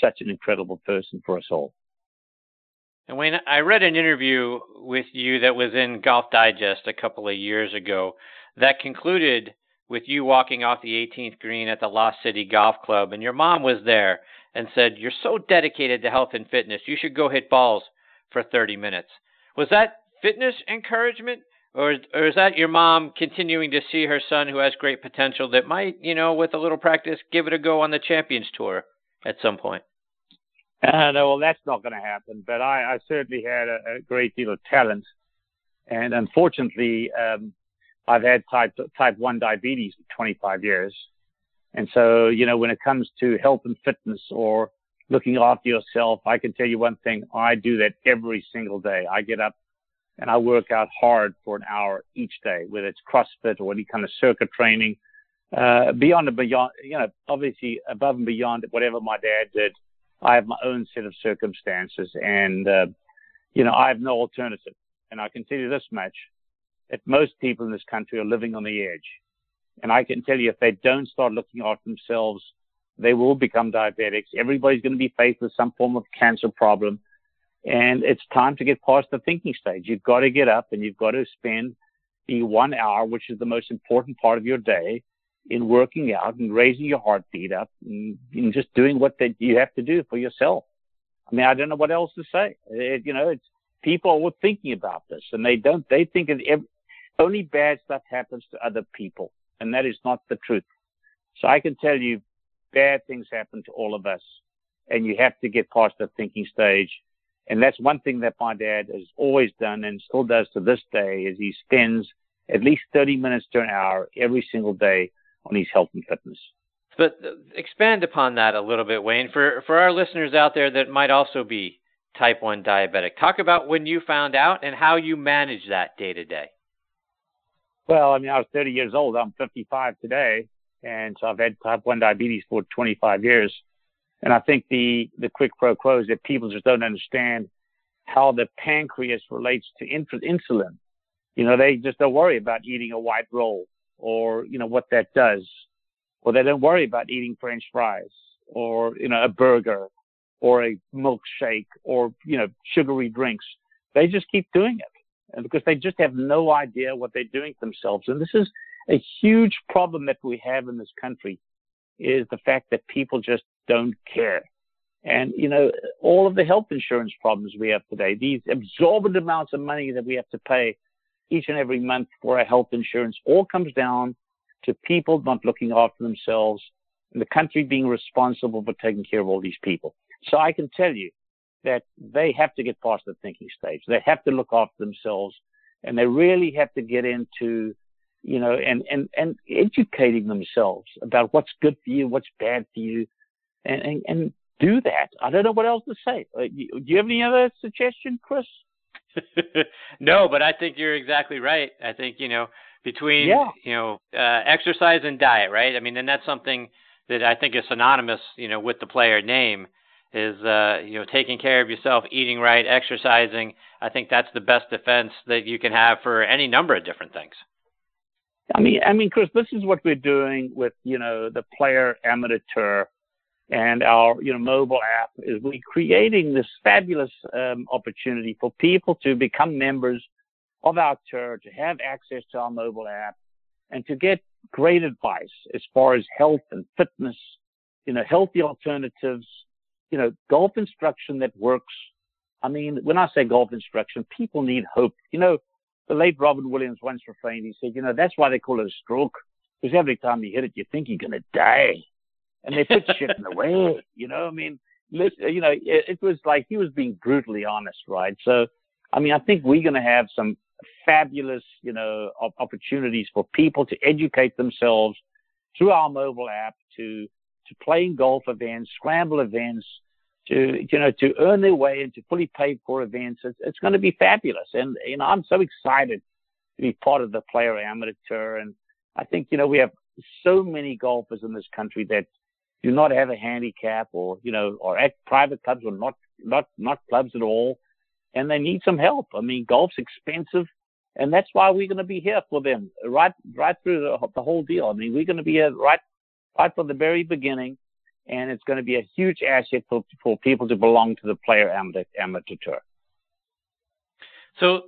such an incredible person for us all. And Wayne, I read an interview with you that was in Golf Digest a couple of years ago that concluded with you walking off the eighteenth green at the Lost City Golf Club, and your mom was there and said, "You're so dedicated to health and fitness, you should go hit balls for thirty minutes. Was that fitness encouragement, or, or is that your mom continuing to see her son who has great potential that might, you know, with a little practice, give it a go on the Champions Tour at some point? Uh, no, well, that's not going to happen. But I, I certainly had a, a great deal of talent, and unfortunately, um, I've had type type one diabetes for twenty-five years, and so you know, when it comes to health and fitness or looking after yourself, I can tell you one thing: I do that every single day. I get up and I work out hard for an hour each day, whether it's CrossFit or any kind of circuit training, uh, beyond and beyond. You know, obviously above and beyond whatever my dad did. I have my own set of circumstances, and, uh, you know, I have no alternative. And I can tell you this much, that most people in this country are living on the edge. And I can tell you, if they don't start looking after themselves, they will become diabetics. Everybody's going to be faced with some form of cancer problem. And it's time to get past the thinking stage. You've got to get up and you've got to spend the one hour, which is the most important part of your day, in working out and raising your heartbeat up and, and just doing what that you have to do for yourself. I mean, I don't know what else to say. It, you know, it's, people are all thinking about this, and they don't, they think of every, only bad stuff happens to other people, and that is not the truth. So I can tell you, bad things happen to all of us, and you have to get past the thinking stage. And that's one thing that my dad has always done and still does to this day, is he spends at least thirty minutes to an hour every single day on his health and fitness. But expand upon that a little bit, Wayne, for for our listeners out there that might also be type one diabetic. Talk about when you found out and how you manage that day to day. Well, I mean, I was thirty years old. I'm fifty-five today, and so I've had type one diabetes for twenty-five years. And I think the the quick pro quo is that people just don't understand how the pancreas relates to insulin. You know, they just don't worry about eating a white roll, or, you know, what that does, or they don't worry about eating French fries, or, you know, a burger, or a milkshake, or, you know, sugary drinks. They just keep doing it, and because they just have no idea what they're doing to themselves. And this is a huge problem that we have in this country, is the fact that people just don't care. And, you know, all of the health insurance problems we have today, these absorbent amounts of money that we have to pay each and every month for our health insurance, all comes down to people not looking after themselves and the country being responsible for taking care of all these people. So I can tell you that they have to get past the thinking stage. They have to look after themselves, and they really have to get into, you know, and, and, and educating themselves about what's good for you, what's bad for you, and, and, and do that. I don't know what else to say. Do you have any other suggestion, Chris? No, but I think you're exactly right. I think, you know, between, yeah. you know, uh, exercise and diet, right? I mean, and that's something that I think is synonymous, you know, with the Player name, is, uh, you know, taking care of yourself, eating right, exercising. I think that's the best defense that you can have for any number of different things. I mean, I mean, Chris, this is what we're doing with, you know, the Player Amateur Tour and our, you know, mobile app, is we're creating this fabulous um, opportunity for people to become members of our tour, to have access to our mobile app, and to get great advice as far as health and fitness, you know, healthy alternatives, you know, golf instruction that works, I mean, when I say golf instruction, people need hope. You know, the late Robert Williams once refrained. He said, you know, that's why they call it a stroke, because every time you hit it, you think you're going to die. And they put shit in the way. You know, I mean, you know, it, it was like he was being brutally honest, right? So, I mean, I think we're going to have some fabulous, you know, op- opportunities for people to educate themselves through our mobile app, to to playing golf events, scramble events, to, you know, to earn their way and to fully pay for events. It's, it's going to be fabulous. And, you know, I'm so excited to be part of the Player Amateur Tour. And I think, you know, we have so many golfers in this country that do not have a handicap or, you know, or at private clubs or not, not, not clubs at all. And they need some help. I mean, golf's expensive. And that's why we're going to be here for them right, right through the, the whole deal. I mean, we're going to be here right, right from the very beginning. And it's going to be a huge asset for, for people to belong to the Player Amateur, amateur Tour. So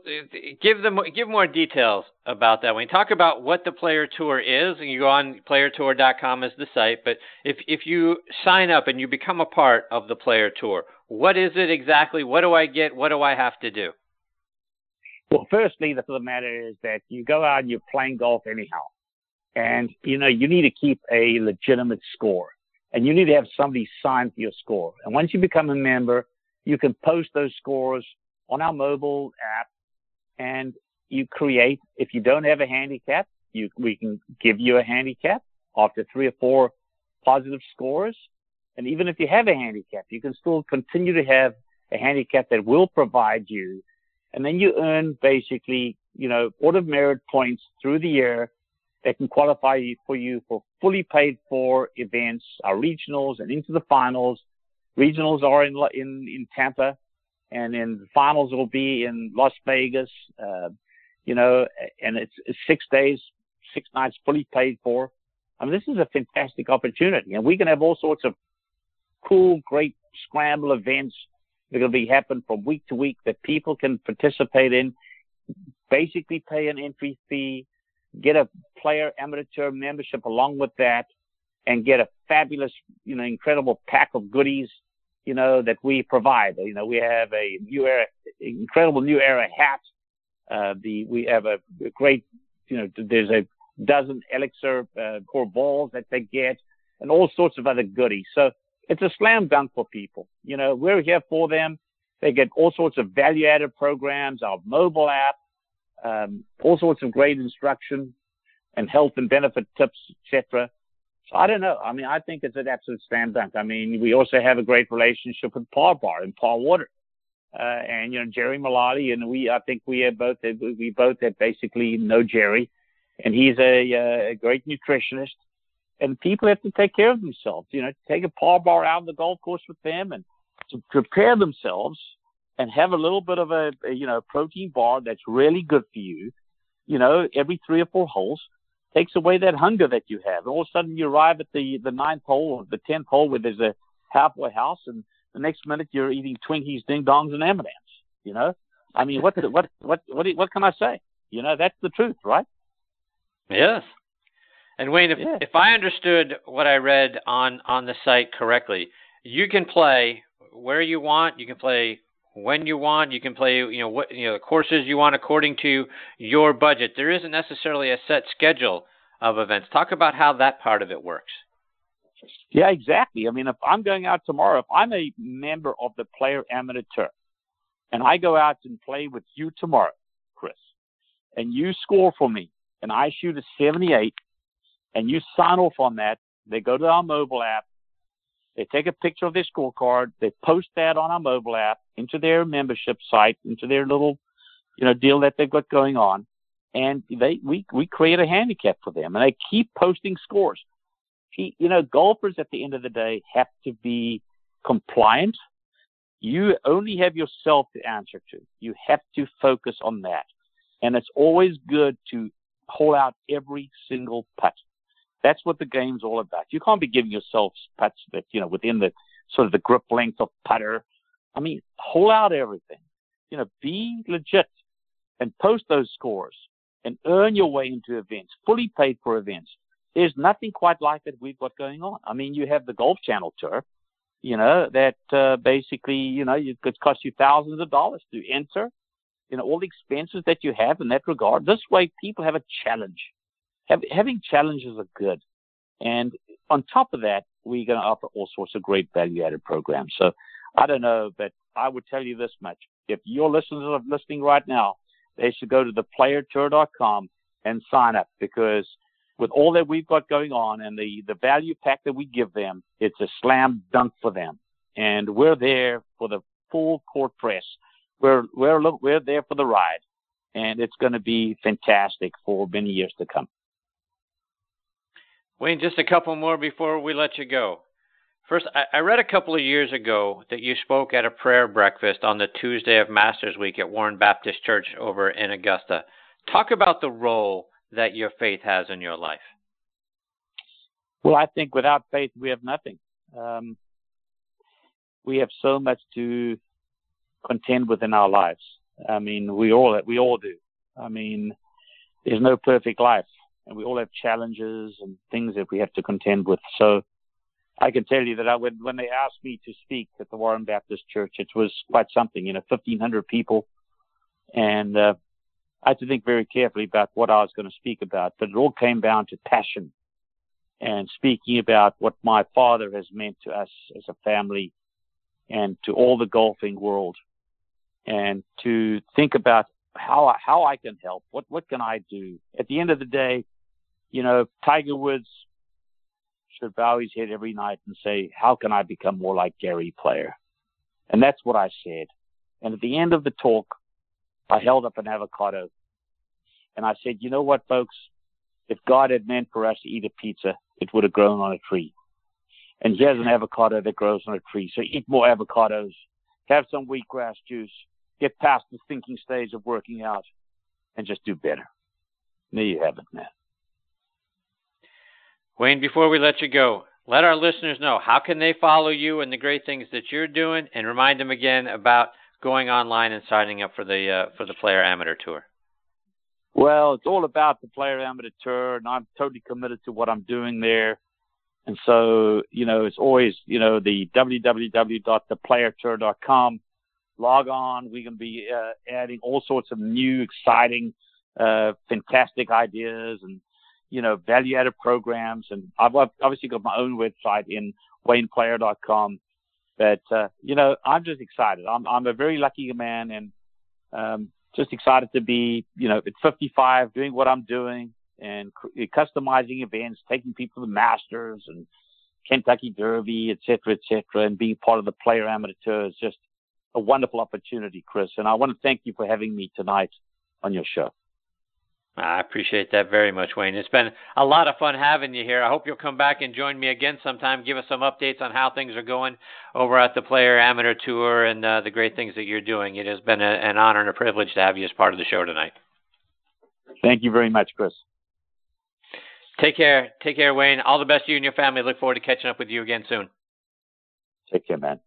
give them, give more details about that. When you talk about what the Player Tour is, and you go on player tour dot com as the site, but if, if you sign up and you become a part of the Player Tour, what is it exactly? What do I get? What do I have to do? Well, firstly, the matter is that you go out and you're playing golf anyhow. And, you know, you need to keep a legitimate score. And you need to have somebody sign for your score. And once you become a member, you can post those scores on our mobile app, and you create, if you don't have a handicap, you, we can give you a handicap after three or four positive scores. And even if you have a handicap, you can still continue to have a handicap that will provide you. And then you earn basically, you know, order of merit points through the year that can qualify for you for fully paid for events, our regionals and into the finals. Regionals are in, in, in Tampa. And then the finals will be in Las Vegas, uh, you know, and it's, it's six days, six nights fully paid for. I mean, this is a fantastic opportunity, and we can have all sorts of cool, great scramble events that are going to be happening from week to week that people can participate in, basically pay an entry fee, get a Player Amateur Tour membership along with that, and get a fabulous, you know, incredible pack of goodies, you know, that we provide. You know, we have a new era, incredible new era hat. Uh, the, we have a great, you know, there's a dozen Elixir uh, core balls that they get and all sorts of other goodies. So it's a slam dunk for people. You know, we're here for them. They get all sorts of value added programs, our mobile app, um, all sorts of great instruction and health and benefit tips, et cetera. I don't know. I mean, I think it's an absolute slam dunk. I mean, we also have a great relationship with Par Bar and Par Water, uh, and you know Jerry Malati, and we. I think we are both. We both have basically know Jerry, and he's a, a great nutritionist. And people have to take care of themselves. You know, take a Par Bar out on the golf course with them, and to prepare themselves, and have a little bit of a, a you know protein bar that's really good for you. You know, every three or four holes. Takes away that hunger that you have. All of a sudden, you arrive at the, the ninth hole or the tenth hole where there's a halfway house, and the next minute you're eating Twinkies, ding dongs, and M and M's. You know, I mean, what what what what what can I say? You know, that's the truth, right? Yes. And Wayne, if yeah. if I understood what I read on on the site correctly, you can play where you want. You can play when you want, you can play, you know, what, you know, the courses you want according to your budget. There isn't necessarily a set schedule of events. Talk about how that part of it works. Yeah, exactly. I mean, if I'm going out tomorrow, if I'm a member of the Player Amateur Tour and I go out and play with you tomorrow, Chris, and you score for me and I shoot a seventy-eight and you sign off on that, they go to our mobile app. They take a picture of their scorecard. They post that on our mobile app into their membership site, into their little, you know, deal that they've got going on. And they, we, we create a handicap for them, and they keep posting scores. You know, golfers at the end of the day have to be compliant. You only have yourself to answer to. You have to focus on that. And it's always good to hold out every single putt. That's what the game's all about. You can't be giving yourself putts that, you know, within the sort of the grip length of putter. I mean, hole out everything. You know, be legit and post those scores and earn your way into events, fully paid for events. There's nothing quite like that we've got going on. I mean, you have the Golf Channel Tour, you know, that uh, basically, you know, it could cost you thousands of dollars to enter, you know, all the expenses that you have in that regard. This way, people have a challenge. Have, having challenges are good. And on top of that, we're going to offer all sorts of great value-added programs. So I don't know, but I would tell you this much. If your listeners are listening right now, they should go to the player tour dot com and sign up, because with all that we've got going on and the, the value pack that we give them, it's a slam dunk for them. And we're there for the full court press. We're, we're, we're there for the ride. And it's going to be fantastic for many years to come. Wayne, just a couple more before we let you go. First, I read a couple of years ago that you spoke at a prayer breakfast on the Tuesday of Masters Week at Warren Baptist Church over in Augusta. Talk about the role that your faith has in your life. Well, I think without faith, we have nothing. Um, we have so much to contend with in our lives. I mean, we all we all do. I mean, there's no perfect life, and we all have challenges and things that we have to contend with. So I can tell you that I would, when they asked me to speak at the Warren Baptist Church, it was quite something, you know, fifteen hundred people. And uh, I had to think very carefully about what I was going to speak about. But it all came down to passion and speaking about what my father has meant to us as a family and to all the golfing world, and to think about how I, how I can help. What, what can I do? At the end of the day, you know, Tiger Woods should bow his head every night and say, how can I become more like Gary Player? And that's what I said. And at the end of the talk, I held up an avocado and I said, you know what, folks, if God had meant for us to eat a pizza, it would have grown on a tree. And here's an avocado that grows on a tree. So eat more avocados, have some wheatgrass juice, get past the thinking stage of working out, and just do better. There you have it, man. Wayne, before we let you go, let our listeners know, how can they follow you and the great things that you're doing, and remind them again about going online and signing up for the uh, for the Player Amateur Tour. Well, it's all about the Player Amateur Tour, and I'm totally committed to what I'm doing there. And so, you know, it's always, you know, the w w w dot the player tour dot com. Log on. We're going to be uh, adding all sorts of new, exciting, uh, fantastic ideas and, you know, value-added programs. And I've obviously got my own website in wayne player dot com. But, uh, you know, I'm just excited. I'm, I'm a very lucky man, and um, just excited to be, you know, at fifty-five doing what I'm doing and customizing events, taking people to the Masters and Kentucky Derby, et cetera, et cetera, and being part of the Player Amateur Tour is just a wonderful opportunity, Chris. And I want to thank you for having me tonight on your show. I appreciate that very much, Wayne. It's been a lot of fun having you here. I hope you'll come back and join me again sometime. Give us some updates on how things are going over at the Player Amateur Tour and uh, the great things that you're doing. It has been a, an honor and a privilege to have you as part of the show tonight. Thank you very much, Chris. Take care. Take care, Wayne. All the best to you and your family. Look forward to catching up with you again soon. Take care, man.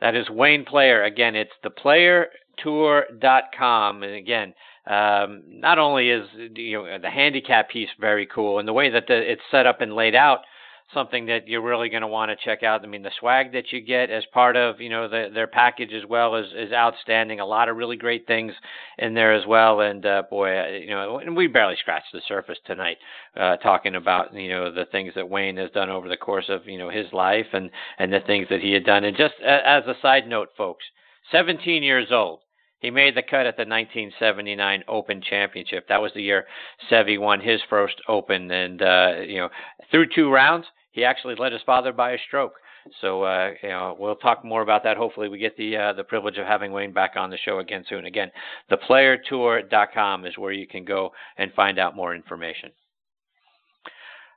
That is Wayne Player. Again, it's the player tour dot com. And again, um, not only is, you know, the handicap piece very cool, and the way that the, it's set up and laid out, something that you're really going to want to check out. I mean, the swag that you get as part of, you know, the, their package as well is, is outstanding. A lot of really great things in there as well. And uh, boy, you know, and we barely scratched the surface tonight, uh, talking about, you know, the things that Wayne has done over the course of, you know, his life, and, and the things that he had done. And just as a side note, folks, seventeen years old. He made the cut at the nineteen seventy-nine Open Championship. That was the year Seve won his first Open. And, uh, you know, through two rounds, he actually led his father by a stroke. So, uh, you know, we'll talk more about that. Hopefully we get the uh, the privilege of having Wayne back on the show again soon. Again, the player tour dot com is where you can go and find out more information.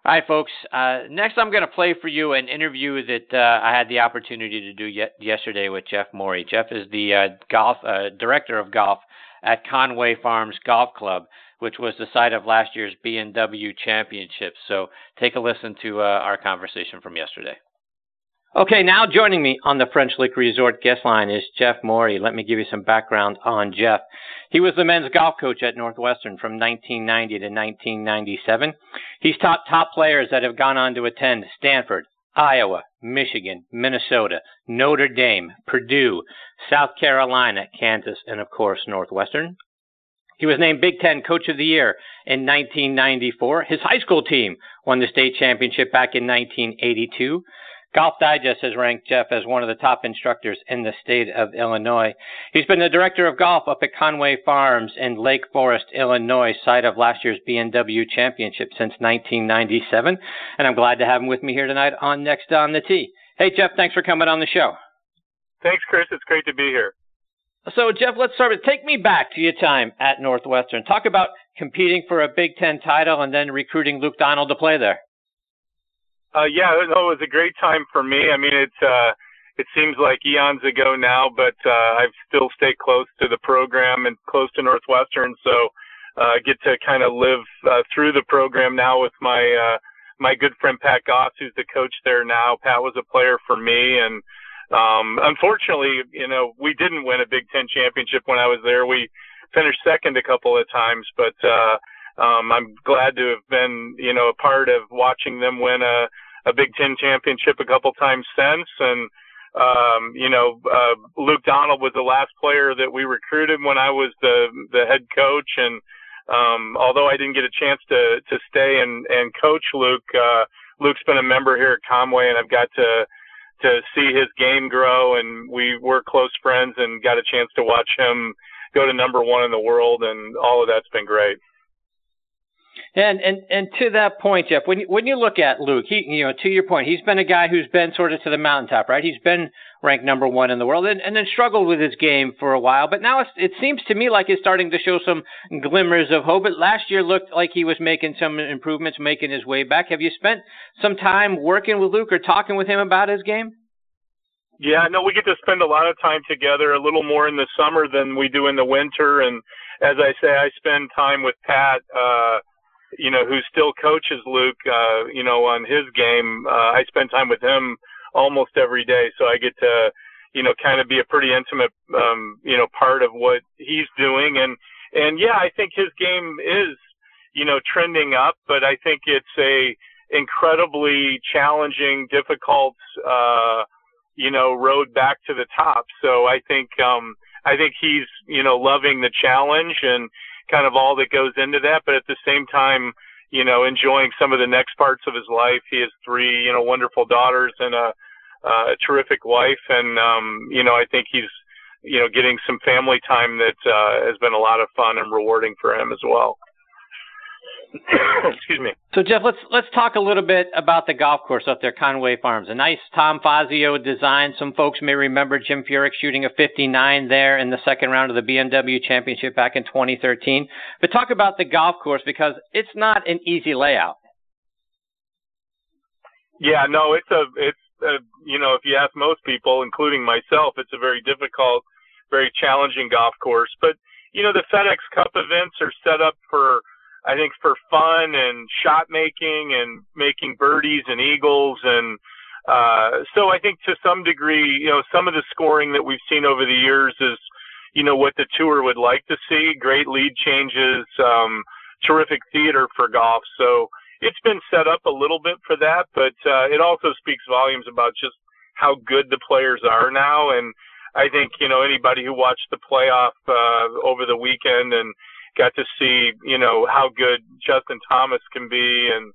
All right, folks. Uh, next, I'm going to play for you an interview that uh, I had the opportunity to do yet yesterday with Jeff Mory. Jeff is the uh, golf uh, director of golf at Conway Farms Golf Club, which was the site of last year's B M W Championship. So take a listen to uh, our conversation from yesterday. Okay, now joining me on the French Lick Resort guest line is Jeff Mory. Let me give you some background on Jeff. He was the men's golf coach at Northwestern from nineteen ninety to nineteen ninety-seven. He's taught top players that have gone on to attend Stanford, Iowa, Michigan, Minnesota, Notre Dame, Purdue, South Carolina, Kansas, and of course, Northwestern. He was named Big Ten Coach of the Year in nineteen ninety-four. His high school team won the state championship back in nineteen eighty-two. Golf Digest has ranked Jeff as one of the top instructors in the state of Illinois. He's been the director of golf up at Conway Farms in Lake Forest, Illinois, site of last year's B M W Championship since nineteen ninety-seven. And I'm glad to have him with me here tonight on Next on the Tee. Hey, Jeff, thanks for coming on the show. Thanks, Chris. It's great to be here. So, Jeff, let's start with, take me back to your time at Northwestern. Talk about competing for a Big Ten title and then recruiting Luke Donald to play there. Uh, yeah, it was a great time for me. I mean, it's, uh, it seems like eons ago now, but, uh, I've still stayed close to the program and close to Northwestern. So, uh, I get to kind of live, uh, through the program now with my, uh, my good friend Pat Goss, who's the coach there now. Pat was a player for me. And, um, unfortunately, you know, we didn't win a Big Ten championship when I was there. We finished second a couple of times, but, uh, Um, I'm glad to have been, you know, a part of watching them win a, a Big Ten championship a couple times since. And, um, you know, uh, Luke Donald was the last player that we recruited when I was the, the head coach. And, um, although I didn't get a chance to, to stay and, and coach Luke, uh, Luke's been a member here at Conway, and I've got to, to see his game grow, and we were close friends and got a chance to watch him go to number one in the world. And all of that's been great. And, and and to that point, Jeff, when you, when you look at Luke, he, you know, to your point, he's been a guy who's been sort of to the mountaintop, right? He's been ranked number one in the world and, and then struggled with his game for a while. But now it's, it seems to me like it's starting to show some glimmers of hope. But last year looked like he was making some improvements, making his way back. Have you spent some time working with Luke or talking with him about his game? Yeah, no, we get to spend a lot of time together, a little more in the summer than we do in the winter. And as I say, I spend time with Pat, uh, you know, who still coaches Luke, uh, you know, on his game. Uh, I spend time with him almost every day. So I get to, you know, kind of be a pretty intimate, um, you know, part of what he's doing. And, and yeah, I think his game is, you know, trending up, but I think it's a incredibly challenging, difficult, uh, you know, road back to the top. So I think, um, I think he's, you know, loving the challenge and kind of all that goes into that, but at the same time, you know, enjoying some of the next parts of his life. He has three, you know, wonderful daughters and a, uh, a terrific wife. And, um, you know, I think he's, you know, getting some family time that, uh, has been a lot of fun and rewarding for him as well. Excuse me. So, Jeff, let's let's talk a little bit about the golf course up there, Conway Farms. A nice Tom Fazio design. Some folks may remember Jim Furyk shooting a fifty-nine there in the second round of the B M W Championship back in twenty thirteen. But talk about the golf course, because it's not an easy layout. Yeah, no, it's a it's a, you know, if you ask most people, including myself, it's a very difficult, very challenging golf course. But you know, the FedEx Cup events are set up for, I think, for fun and shot making and making birdies and eagles. And uh so I think to some degree, you know, some of the scoring that we've seen over the years is, you know, what the tour would like to see. Great lead changes, um terrific theater for golf. So it's been set up a little bit for that, but uh it also speaks volumes about just how good the players are now. And I think, you know, anybody who watched the playoff uh over the weekend and got to see, you know, how good Justin Thomas can be and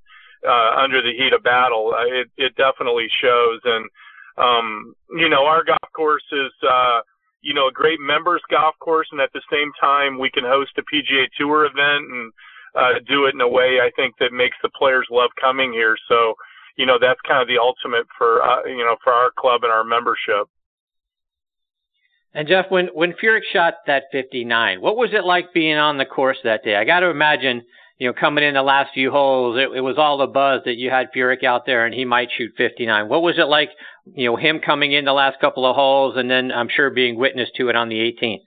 uh, under the heat of battle. It, it definitely shows. And, um, you know, our golf course is, uh, you know, a great members golf course. And at the same time, we can host a P G A Tour event and uh, do it in a way, I think, that makes the players love coming here. So, you know, that's kind of the ultimate for, uh, you know, for our club and our membership. And, Jeff, when, when Furyk shot that fifty-nine, what was it like being on the course that day? I got to imagine, you know, coming in the last few holes, it, it was all the buzz that you had Furyk out there and he might shoot fifty-nine. What was it like, you know, him coming in the last couple of holes and then I'm sure being witness to it on the eighteenth?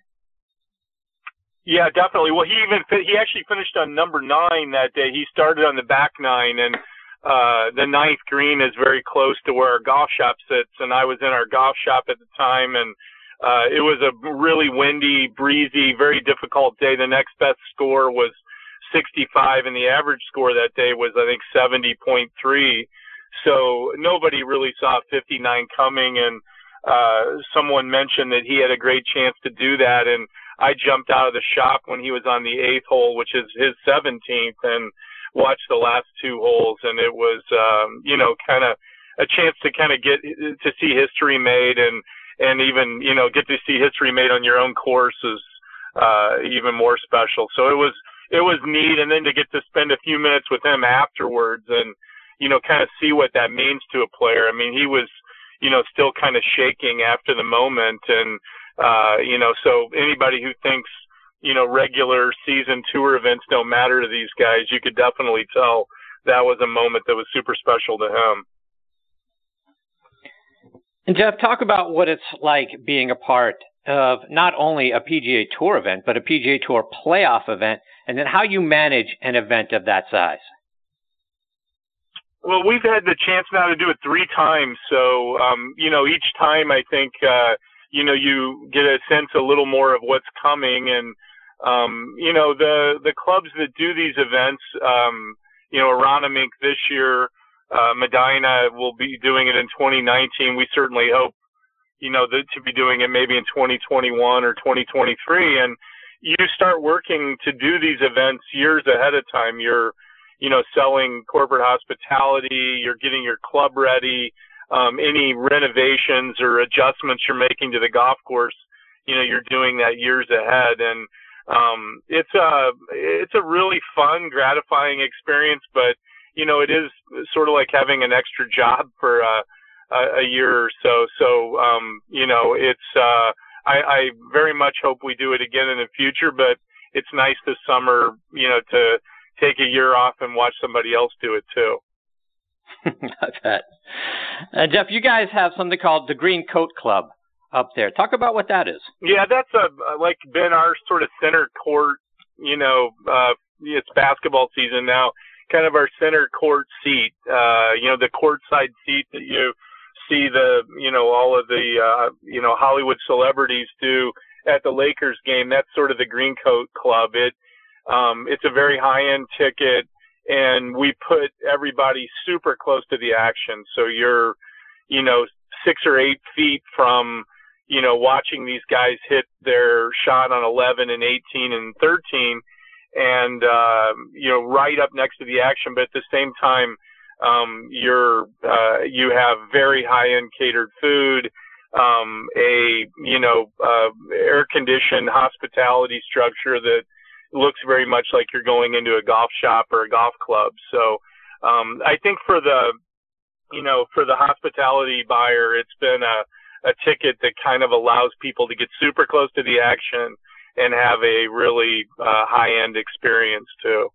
Yeah, definitely. Well, he even he actually finished on number nine that day. He started on the back nine, and uh, the ninth green is very close to where our golf shop sits. And I was in our golf shop at the time, and Uh, it was a really windy, breezy, very difficult day. The next best score was sixty-five, and the average score that day was, I think, seventy point three. So nobody really saw fifty-nine coming, and uh, someone mentioned that he had a great chance to do that, and I jumped out of the shop when he was on the eighth hole, which is his seventeenth, and watched the last two holes, and it was, um, you know, kind of a chance to kind of get to see history made, and and even, you know, get to see history made on your own course is uh, even more special. So it was it was neat, and then to get to spend a few minutes with him afterwards, and you know, kind of see what that means to a player. I mean, he was, you know, still kind of shaking after the moment, and uh, you know, so anybody who thinks, you know, regular season tour events don't matter to these guys, you could definitely tell that was a moment that was super special to him. And Jeff, talk about what it's like being a part of not only a P G A Tour event, but a P G A Tour playoff event, and then how you manage an event of that size. Well, we've had the chance now to do it three times. So, um, you know, each time I think, uh, you know, you get a sense a little more of what's coming. And, um, you know, the, the clubs that do these events, um, you know, Aranum Incorporated this year, uh, Medina will be doing it in twenty nineteen. We certainly hope, you know, that to be doing it maybe in twenty twenty-one or twenty twenty-three. And you start working to do these events years ahead of time. You're, you know, selling corporate hospitality, you're getting your club ready, um, any renovations or adjustments you're making to the golf course, you know, you're doing that years ahead. And, um, it's a, it's a really fun, gratifying experience, but, you know, it is sort of like having an extra job for, uh, a, a year or so. So, um, you know, it's, uh, I, I very much hope we do it again in the future, but it's nice this summer, you know, to take a year off and watch somebody else do it too. I bet. Uh, Jeff, you guys have something called the Green Coat Club up there. Talk about what that is. Yeah, that's a, like been our sort of center court, you know, uh, it's basketball season now, kind of our center court seat, uh, you know, the courtside seat that you see the, you know, all of the, uh, you know, Hollywood celebrities do at the Lakers game. That's sort of the Green Coat Club. It, Um, it's a very high-end ticket, and we put everybody super close to the action. So you're, you know, six or eight feet from, you know, watching these guys hit their shot on eleven and eighteen and thirteen, and, uh, you know, right up next to the action. But at the same time, um, you're, uh, you have very high-end catered food, um, a, you know, uh, air-conditioned hospitality structure that looks very much like you're going into a golf shop or a golf club. So um, I think for the, you know, for the hospitality buyer, it's been a, a ticket that kind of allows people to get super close to the action and have a really uh, high-end experience too.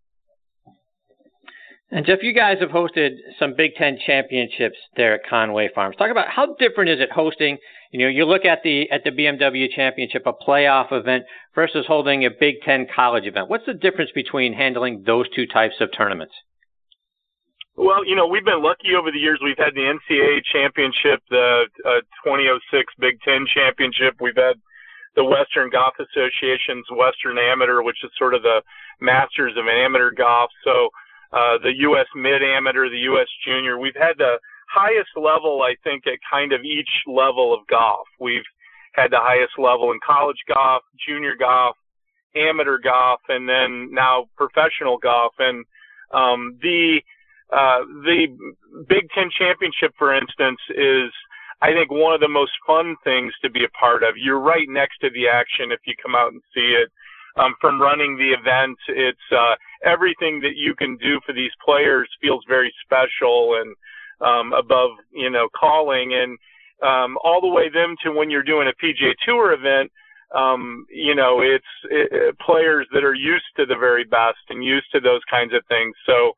And Jeff, you guys have hosted some Big Ten championships there at Conway Farms. Talk about how different is it hosting, you know, you look at the at the B M W Championship, a playoff event versus holding a Big Ten college event. What's the difference between handling those two types of tournaments? Well, you know, we've been lucky over the years. We've had the N C double A Championship, the uh, twenty oh six Big Ten Championship. We've had the Western Golf Association's Western Amateur, which is sort of the Masters of Amateur Golf. So, Uh, the U S Mid-Amateur, the U S Junior. We've had the highest level, I think, at kind of each level of golf. We've had the highest level in college golf, junior golf, amateur golf, and then now professional golf. And um, the uh, the Big Ten Championship, for instance, is, I think, one of the most fun things to be a part of. You're right next to the action if you come out and see it. Um, from running the event, it's uh, everything that you can do for these players feels very special and um, above, you know, calling. And um, all the way them to when you're doing a P G A Tour event, um, you know, it's it, players that are used to the very best and used to those kinds of things. So,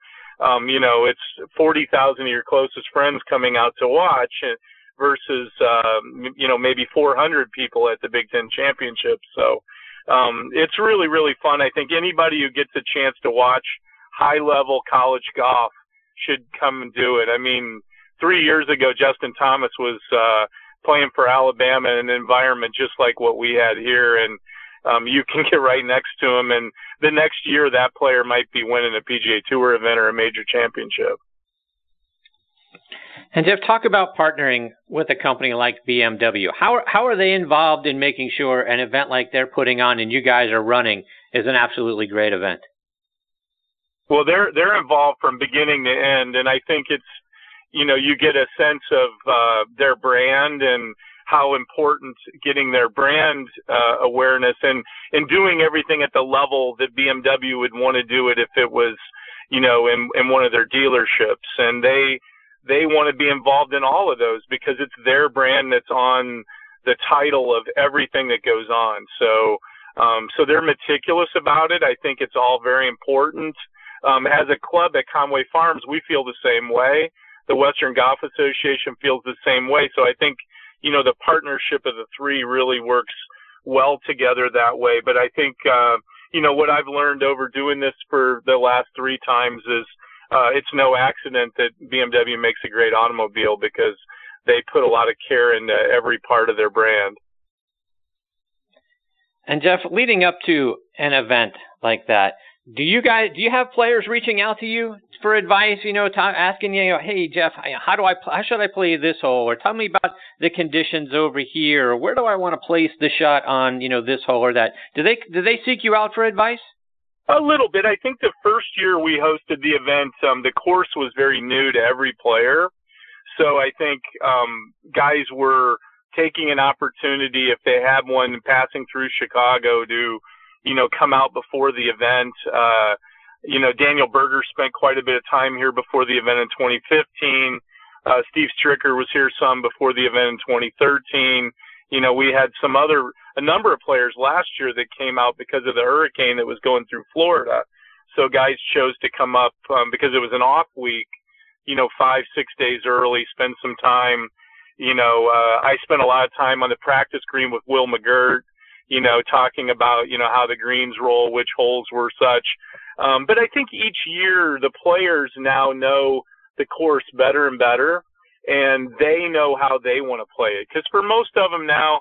um, you know, it's forty thousand of your closest friends coming out to watch versus, uh, you know, maybe four hundred people at the Big Ten Championship. So, Um, it's really, really fun. I think anybody who gets a chance to watch high-level college golf should come and do it. I mean, three years ago, Justin Thomas was uh, playing for Alabama in an environment just like what we had here, and um, you can get right next to him, and the next year that player might be winning a P G A Tour event or a major championship. And Jeff, talk about partnering with a company like B M W. How are, how are they involved in making sure an event like they're putting on and you guys are running is an absolutely great event? Well, they're they're involved from beginning to end, and I think it's, you know, you get a sense of uh, their brand and how important getting their brand uh, awareness and, and doing everything at the level that B M W would want to do it if it was, you know, in, in one of their dealerships. And they they want to be involved in all of those because it's their brand that's on the title of everything that goes on. So, um, so they're meticulous about it. I think it's all very important. Um, as a club at Conway Farms, we feel the same way. The Western Golf Association feels the same way. So I think, you know, the partnership of the three really works well together that way. But I think, uh, you know, what I've learned over doing this for the last three times is uh, it's no accident that B M W makes a great automobile because they put a lot of care into every part of their brand. And Jeff, leading up to an event like that, Do you guys do you have players reaching out to you for advice? You know, t- asking you, know, hey Jeff, how do I pl- how should I play this hole? Or tell me about the conditions over here. Or where do I want to place the shot on, you know, this hole or that? Do they do they seek you out for advice? A little bit. I think the first year we hosted the event, um, the course was very new to every player, so I think um, guys were taking an opportunity if they had one passing through Chicago to, you know, come out before the event. Uh, you know, Daniel Berger spent quite a bit of time here before the event in twenty fifteen. Uh, Steve Stricker was here some before the event in twenty thirteen. You know, we had some other, a number of players last year that came out because of the hurricane that was going through Florida. So guys chose to come up um, because it was an off week, you know, five, six days early, spend some time. You know, uh, I spent a lot of time on the practice green with Will McGirt, you know, talking about, you know, how the greens roll, which holes were such. Um, but I think each year the players now know the course better and better, and they know how they want to play it. Because for most of them now,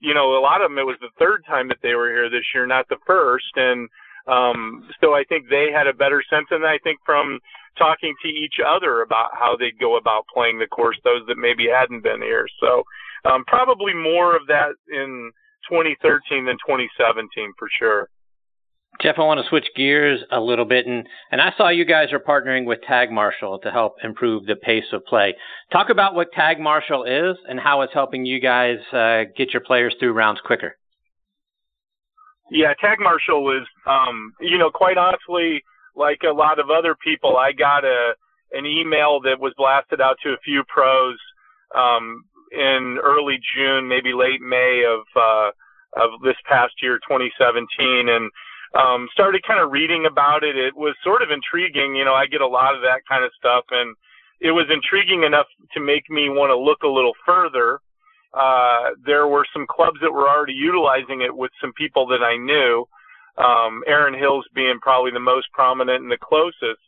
you know, a lot of them, it was the third time that they were here this year, not the first. And um, so I think they had a better sense. And I think from talking to each other about how they go about playing the course, those that maybe hadn't been here. So um, probably more of that in twenty thirteen than twenty seventeen for sure. Jeff, I want to switch gears a little bit, and, and I saw you guys are partnering with Tag Marshall to help improve the pace of play. Talk about what Tag Marshall is and how it's helping you guys uh, get your players through rounds quicker. Yeah, Tag Marshall is, um, you know, quite honestly, like a lot of other people, I got a an email that was blasted out to a few pros um in early June, maybe late May of uh, of this past year, twenty seventeen, and um, started kind of reading about it. It was sort of intriguing. You know, I get a lot of that kind of stuff, and it was intriguing enough to make me want to look a little further. Uh, there were some clubs that were already utilizing it with some people that I knew, um, Aaron Hills being probably the most prominent and the closest.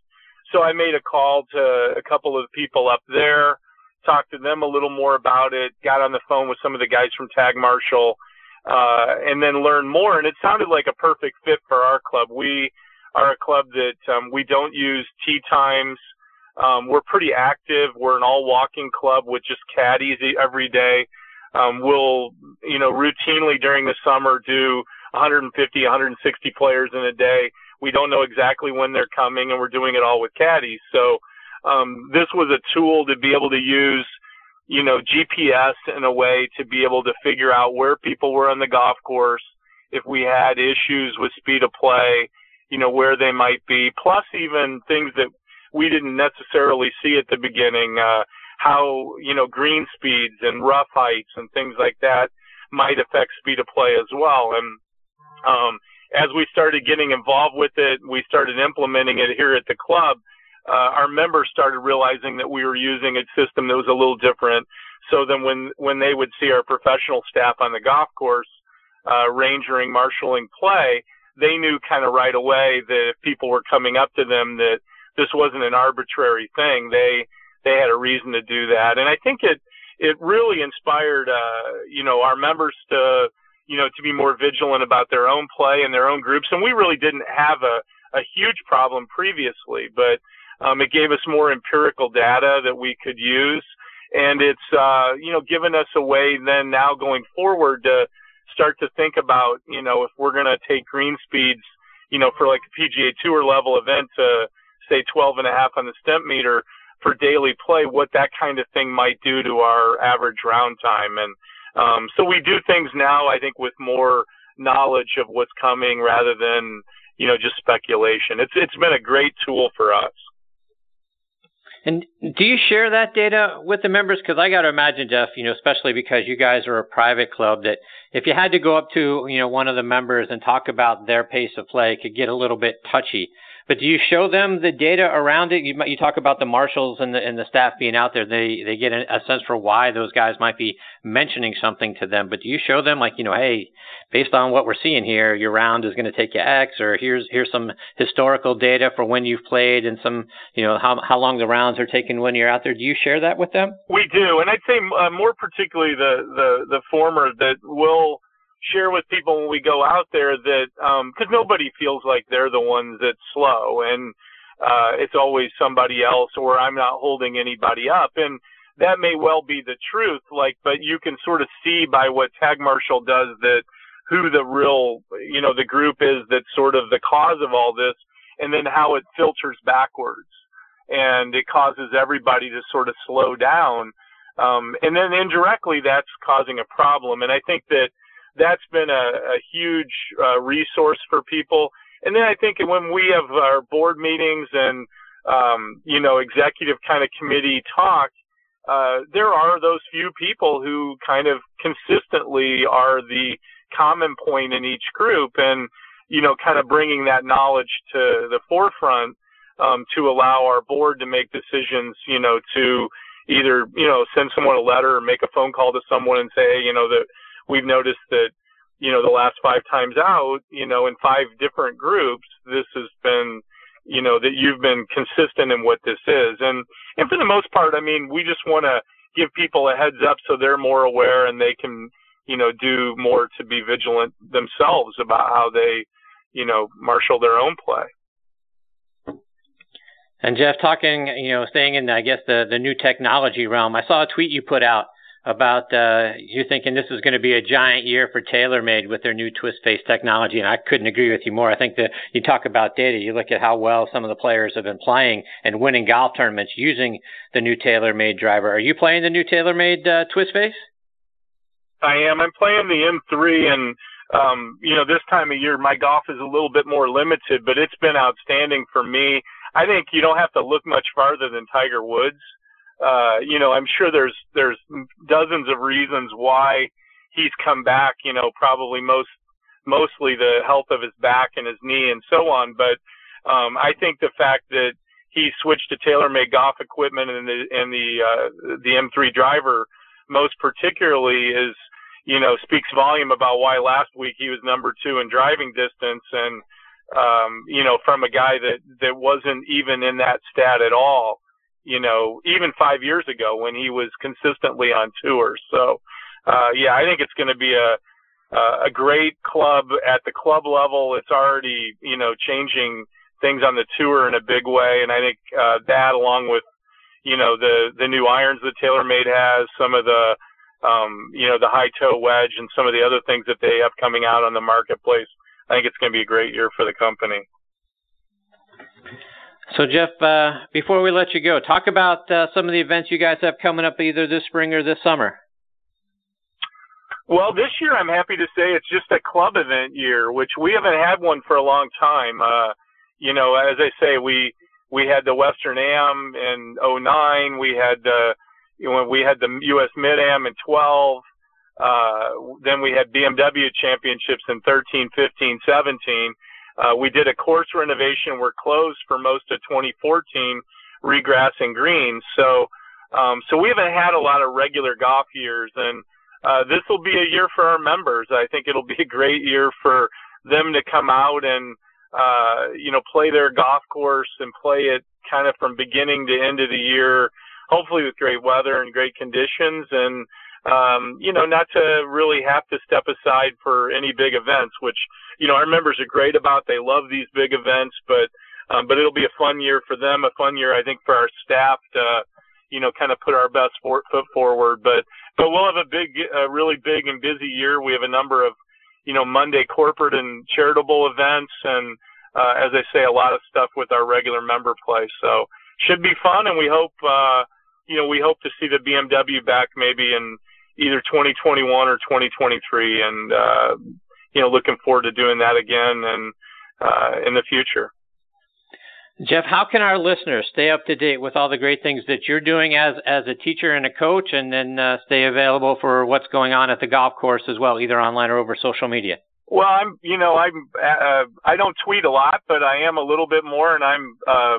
So I made a call to a couple of people up there, talked to them a little more about it, got on the phone with some of the guys from Tag Marshall, uh, and then learned more. And it sounded like a perfect fit for our club. We are a club that um, we don't use tee times. Um, we're pretty active. We're an all-walking club with just caddies every day. Um, we'll, you know, routinely during the summer do one hundred fifty, one hundred sixty players in a day. We don't know exactly when they're coming, and we're doing it all with caddies. So Um, this was a tool to be able to use, you know, G P S in a way to be able to figure out where people were on the golf course, if we had issues with speed of play, you know, where they might be, plus even things that we didn't necessarily see at the beginning, uh, how, you know, green speeds and rough heights and things like that might affect speed of play as well. And um, as we started getting involved with it, we started implementing it here at the club. Uh, our members started realizing that we were using a system that was a little different. So then when, when they would see our professional staff on the golf course, uh, rangering, marshaling play, they knew kind of right away that if people were coming up to them, that this wasn't an arbitrary thing. They, they had a reason to do that. And I think it, it really inspired, uh, you know, our members to, you know, to be more vigilant about their own play and their own groups. And we really didn't have a, a huge problem previously, but, Um, it gave us more empirical data that we could use, And it's, uh, you know, given us a way then now going forward to start to think about, you know, if we're going to take green speeds, you know, for like a P G A Tour level event to say twelve and a half on the stem meter for daily play, what that kind of thing might do to our average round time. And um, so we do things now, I think, with more knowledge of what's coming rather than, you know, just speculation. It's It's been a great tool for us. And do you share that data with the members? Because I got to imagine, Jeff, you know, especially because you guys are a private club, that if you had to go up to, you know, one of the members and talk about their pace of play, it could get a little bit touchy. But do you show them the data around it? You, you talk about the marshals and the, and the staff being out there. They they get a sense for why those guys might be mentioning something to them. But do you show them, like, you know, hey, based on what we're seeing here, your round is going to take you X, or here's here's some historical data for when you've played and some, you know, how how long the rounds are taking when you're out there. Do you share that with them? We do, and I'd say uh, more particularly the, the, the former, that we'll share with people when we go out there that, um, because nobody feels like they're the ones that's slow, and uh, it's always somebody else, or I'm not holding anybody up, and that may well be the truth. Like, but you can sort of see by what Tag Marshal does that who the real, you know, the group is that's sort of the cause of all this, and then how it filters backwards. And it causes everybody to sort of slow down. Um, and then indirectly, that's causing a problem. And I think that that's been a, a huge uh, resource for people. And then I think when we have our board meetings and, um, you know, executive kind of committee talk, uh, there are those few people who kind of consistently are the common point in each group, and, you know, kind of bringing that knowledge to the forefront. Um, to allow our board to make decisions, you know, to either, you know, send someone a letter or make a phone call to someone and say, hey, you know, that we've noticed that, you know, the last five times out, you know, in five different groups, this has been, you know, that you've been consistent in what this is. And, and for the most part, I mean, we just want to give people a heads up so they're more aware and they can, you know, do more to be vigilant themselves about how they, you know, marshal their own play. And Jeff, talking, you know, staying in, I guess, the, the new technology realm, I saw a tweet you put out about uh, you thinking this is going to be a giant year for TaylorMade with their new twist-face technology, and I couldn't agree with you more. I think that you talk about data, you look at how well some of the players have been playing and winning golf tournaments using the new TaylorMade driver. Are you playing the new TaylorMade uh, twist-face? I am. I'm playing the M three, and, um, you know, this time of year my golf is a little bit more limited, but it's been outstanding for me. I think you don't have to look much farther than Tiger Woods. Uh, you know, I'm sure there's there's dozens of reasons why he's come back, you know, probably most mostly the health of his back and his knee and so on. But um, I think the fact that he switched to TaylorMade golf equipment and the, and the, uh, the M three driver most particularly is, you know, speaks volume about why last week he was number two in driving distance and, Um, you know, from a guy that, that wasn't even in that stat at all, you know, even five years ago when he was consistently on tour. So, uh, yeah, I think it's going to be a a great club at the club level. It's already, you know, changing things on the tour in a big way. And I think uh, that, along with, you know, the, the new irons that TaylorMade has, some of the, um, you know, the high toe wedge and some of the other things that they have coming out on the marketplace, I think it's going to be a great year for the company. So, Jeff, uh, before we let you go, talk about uh, some of the events you guys have coming up either this spring or this summer. Well, this year I'm happy to say it's just a club event year, which we haven't had one for a long time. Uh, you know, as I say, we we had the Western Am in oh nine. We had the, you know, we had the U S Mid-Am in twelve. Uh, then we had B M W Championships in thirteen, fifteen, seventeen. Uh, we did a course renovation. We're closed for most of twenty fourteen, regrass and greens. So, um, so we haven't had a lot of regular golf years, and uh, this will be a year for our members. I think it'll be a great year for them to come out and, uh, you know, play their golf course and play it kind of from beginning to end of the year, hopefully with great weather and great conditions, and, Um, you know, not to really have to step aside for any big events, which, you know, our members are great about. They love these big events, but um, but it'll be a fun year for them, a fun year, I think, for our staff to, you know, kind of put our best for, foot forward. But but we'll have a big, a really big and busy year. We have a number of, you know, Monday corporate and charitable events, and uh, as I say, a lot of stuff with our regular member play. So should be fun, and we hope, uh, you know, we hope to see the B M W back maybe in either twenty twenty-one or twenty twenty-three, and uh, you know, looking forward to doing that again and uh, in the future. Jeff, how can our listeners stay up to date with all the great things that you're doing as as a teacher and a coach, and then uh, stay available for what's going on at the golf course as well, either online or over social media? Well, I'm, you know, I'm, uh, I don't tweet a lot, but I am a little bit more, and I'm, uh,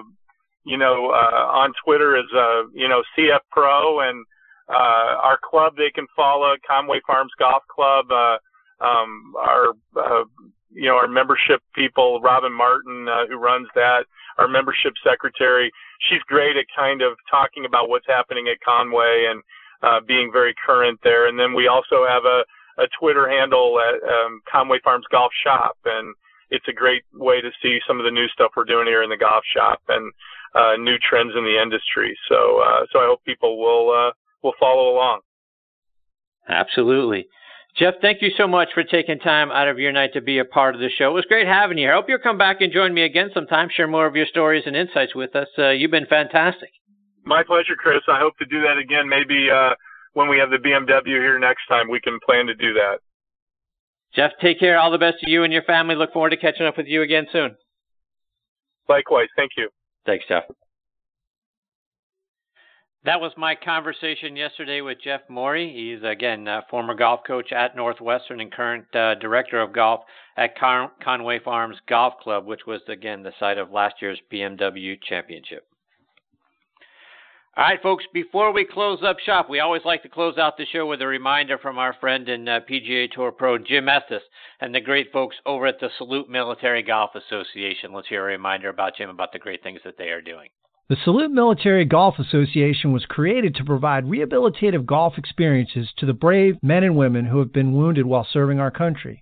you know, uh, on Twitter as a, you know, C F Pro, and uh, our club they can follow, Conway Farms Golf Club. Uh, um, our, uh, you know, our membership people, Robin Martin, uh, who runs that. Our membership secretary, she's great at kind of talking about what's happening at Conway and uh, being very current there. And then we also have a, a Twitter handle at um, Conway Farms Golf Shop, and it's a great way to see some of the new stuff we're doing here in the golf shop and uh, new trends in the industry. So, uh, so I hope people will uh, will follow along. Absolutely. Jeff, thank you so much for taking time out of your night to be a part of the show. It was great having you. I hope you'll come back and join me again sometime, share more of your stories and insights with us. Uh, you've been fantastic. My pleasure, Chris. I hope to do that again. Maybe uh, when we have the B M W here next time, we can plan to do that. Jeff, take care. All the best to you and your family. Look forward to catching up with you again soon. Likewise. Thank you. Thanks, Jeff. That was my conversation yesterday with Jeff Mory. He's, again, a former golf coach at Northwestern and current uh, director of golf at Con- Conway Farms Golf Club, which was, again, the site of last year's B M W Championship. All right, folks, before we close up shop, we always like to close out the show with a reminder from our friend and uh, P G A Tour pro Jim Estes and the great folks over at the Salute Military Golf Association. Let's hear a reminder about Jim about the great things that they are doing. The Salute Military Golf Association was created to provide rehabilitative golf experiences to the brave men and women who have been wounded while serving our country.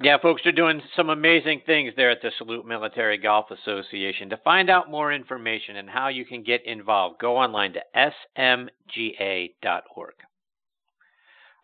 Yeah, folks, they're doing some amazing things there at the Salute Military Golf Association. To find out more information and how you can get involved, go online to S M G A dot org.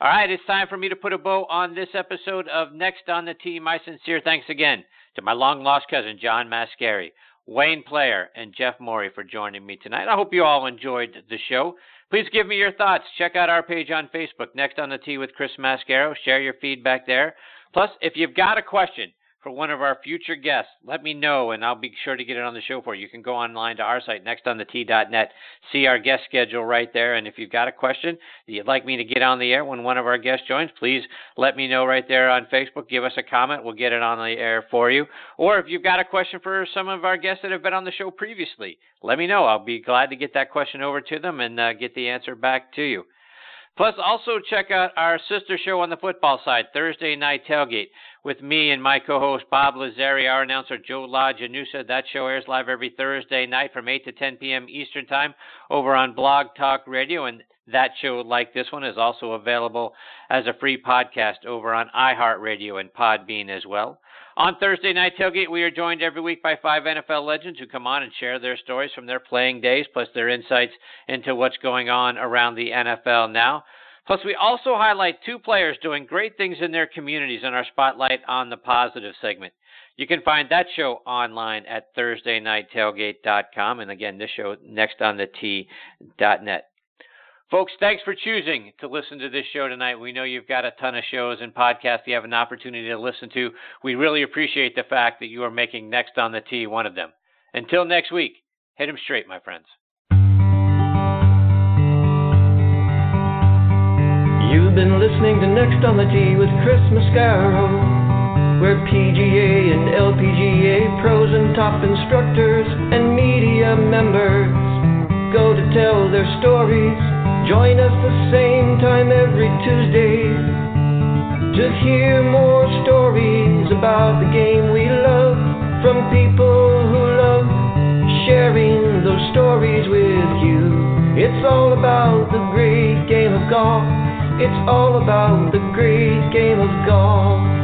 All right, it's time for me to put a bow on this episode of Next on the Tee. My sincere thanks again to my long-lost cousin, John Mascari, Wayne Player, and Jeff Mory for joining me tonight. I hope you all enjoyed the show. Please give me your thoughts. Check out our page on Facebook, Next on the Tee with Chris Mascaro. Share your feedback there. Plus, if you've got a question for one of our future guests, let me know, and I'll be sure to get it on the show for you. You can go online to our site, next on the tee dot net, see our guest schedule right there. And if you've got a question that you'd like me to get on the air when one of our guests joins, please let me know right there on Facebook. Give us a comment. We'll get it on the air for you. Or if you've got a question for some of our guests that have been on the show previously, let me know. I'll be glad to get that question over to them and uh, get the answer back to you. Plus, also check out our sister show on the football side, Thursday Night Tailgate, with me and my co-host Bob Lazzari, our announcer Joe LaGianusa. That show airs live every Thursday night from eight to ten p.m. Eastern Time over on Blog Talk Radio. And that show, like this one, is also available as a free podcast over on iHeartRadio and Podbean as well. On Thursday Night Tailgate, we are joined every week by five N F L legends who come on and share their stories from their playing days, plus their insights into what's going on around the N F L now. Plus, we also highlight two players doing great things in their communities in our Spotlight on the Positive segment. You can find that show online at Thursday Night Tailgate dot com. And again, this show, next on the tee dot net. Folks, thanks for choosing to listen to this show tonight. We know you've got a ton of shows and podcasts you have an opportunity to listen to. We really appreciate the fact that you are making Next on the Tee one of them. Until next week, hit 'em straight, my friends. You've been listening to Next on the Tee with Chris Mascaro, where P G A and L P G A pros and top instructors and media members go to tell their stories. Join us the same time every Tuesday to hear more stories about the game we love from people who love sharing those stories with you. It's all about the great game of golf. It's all about the great game of golf.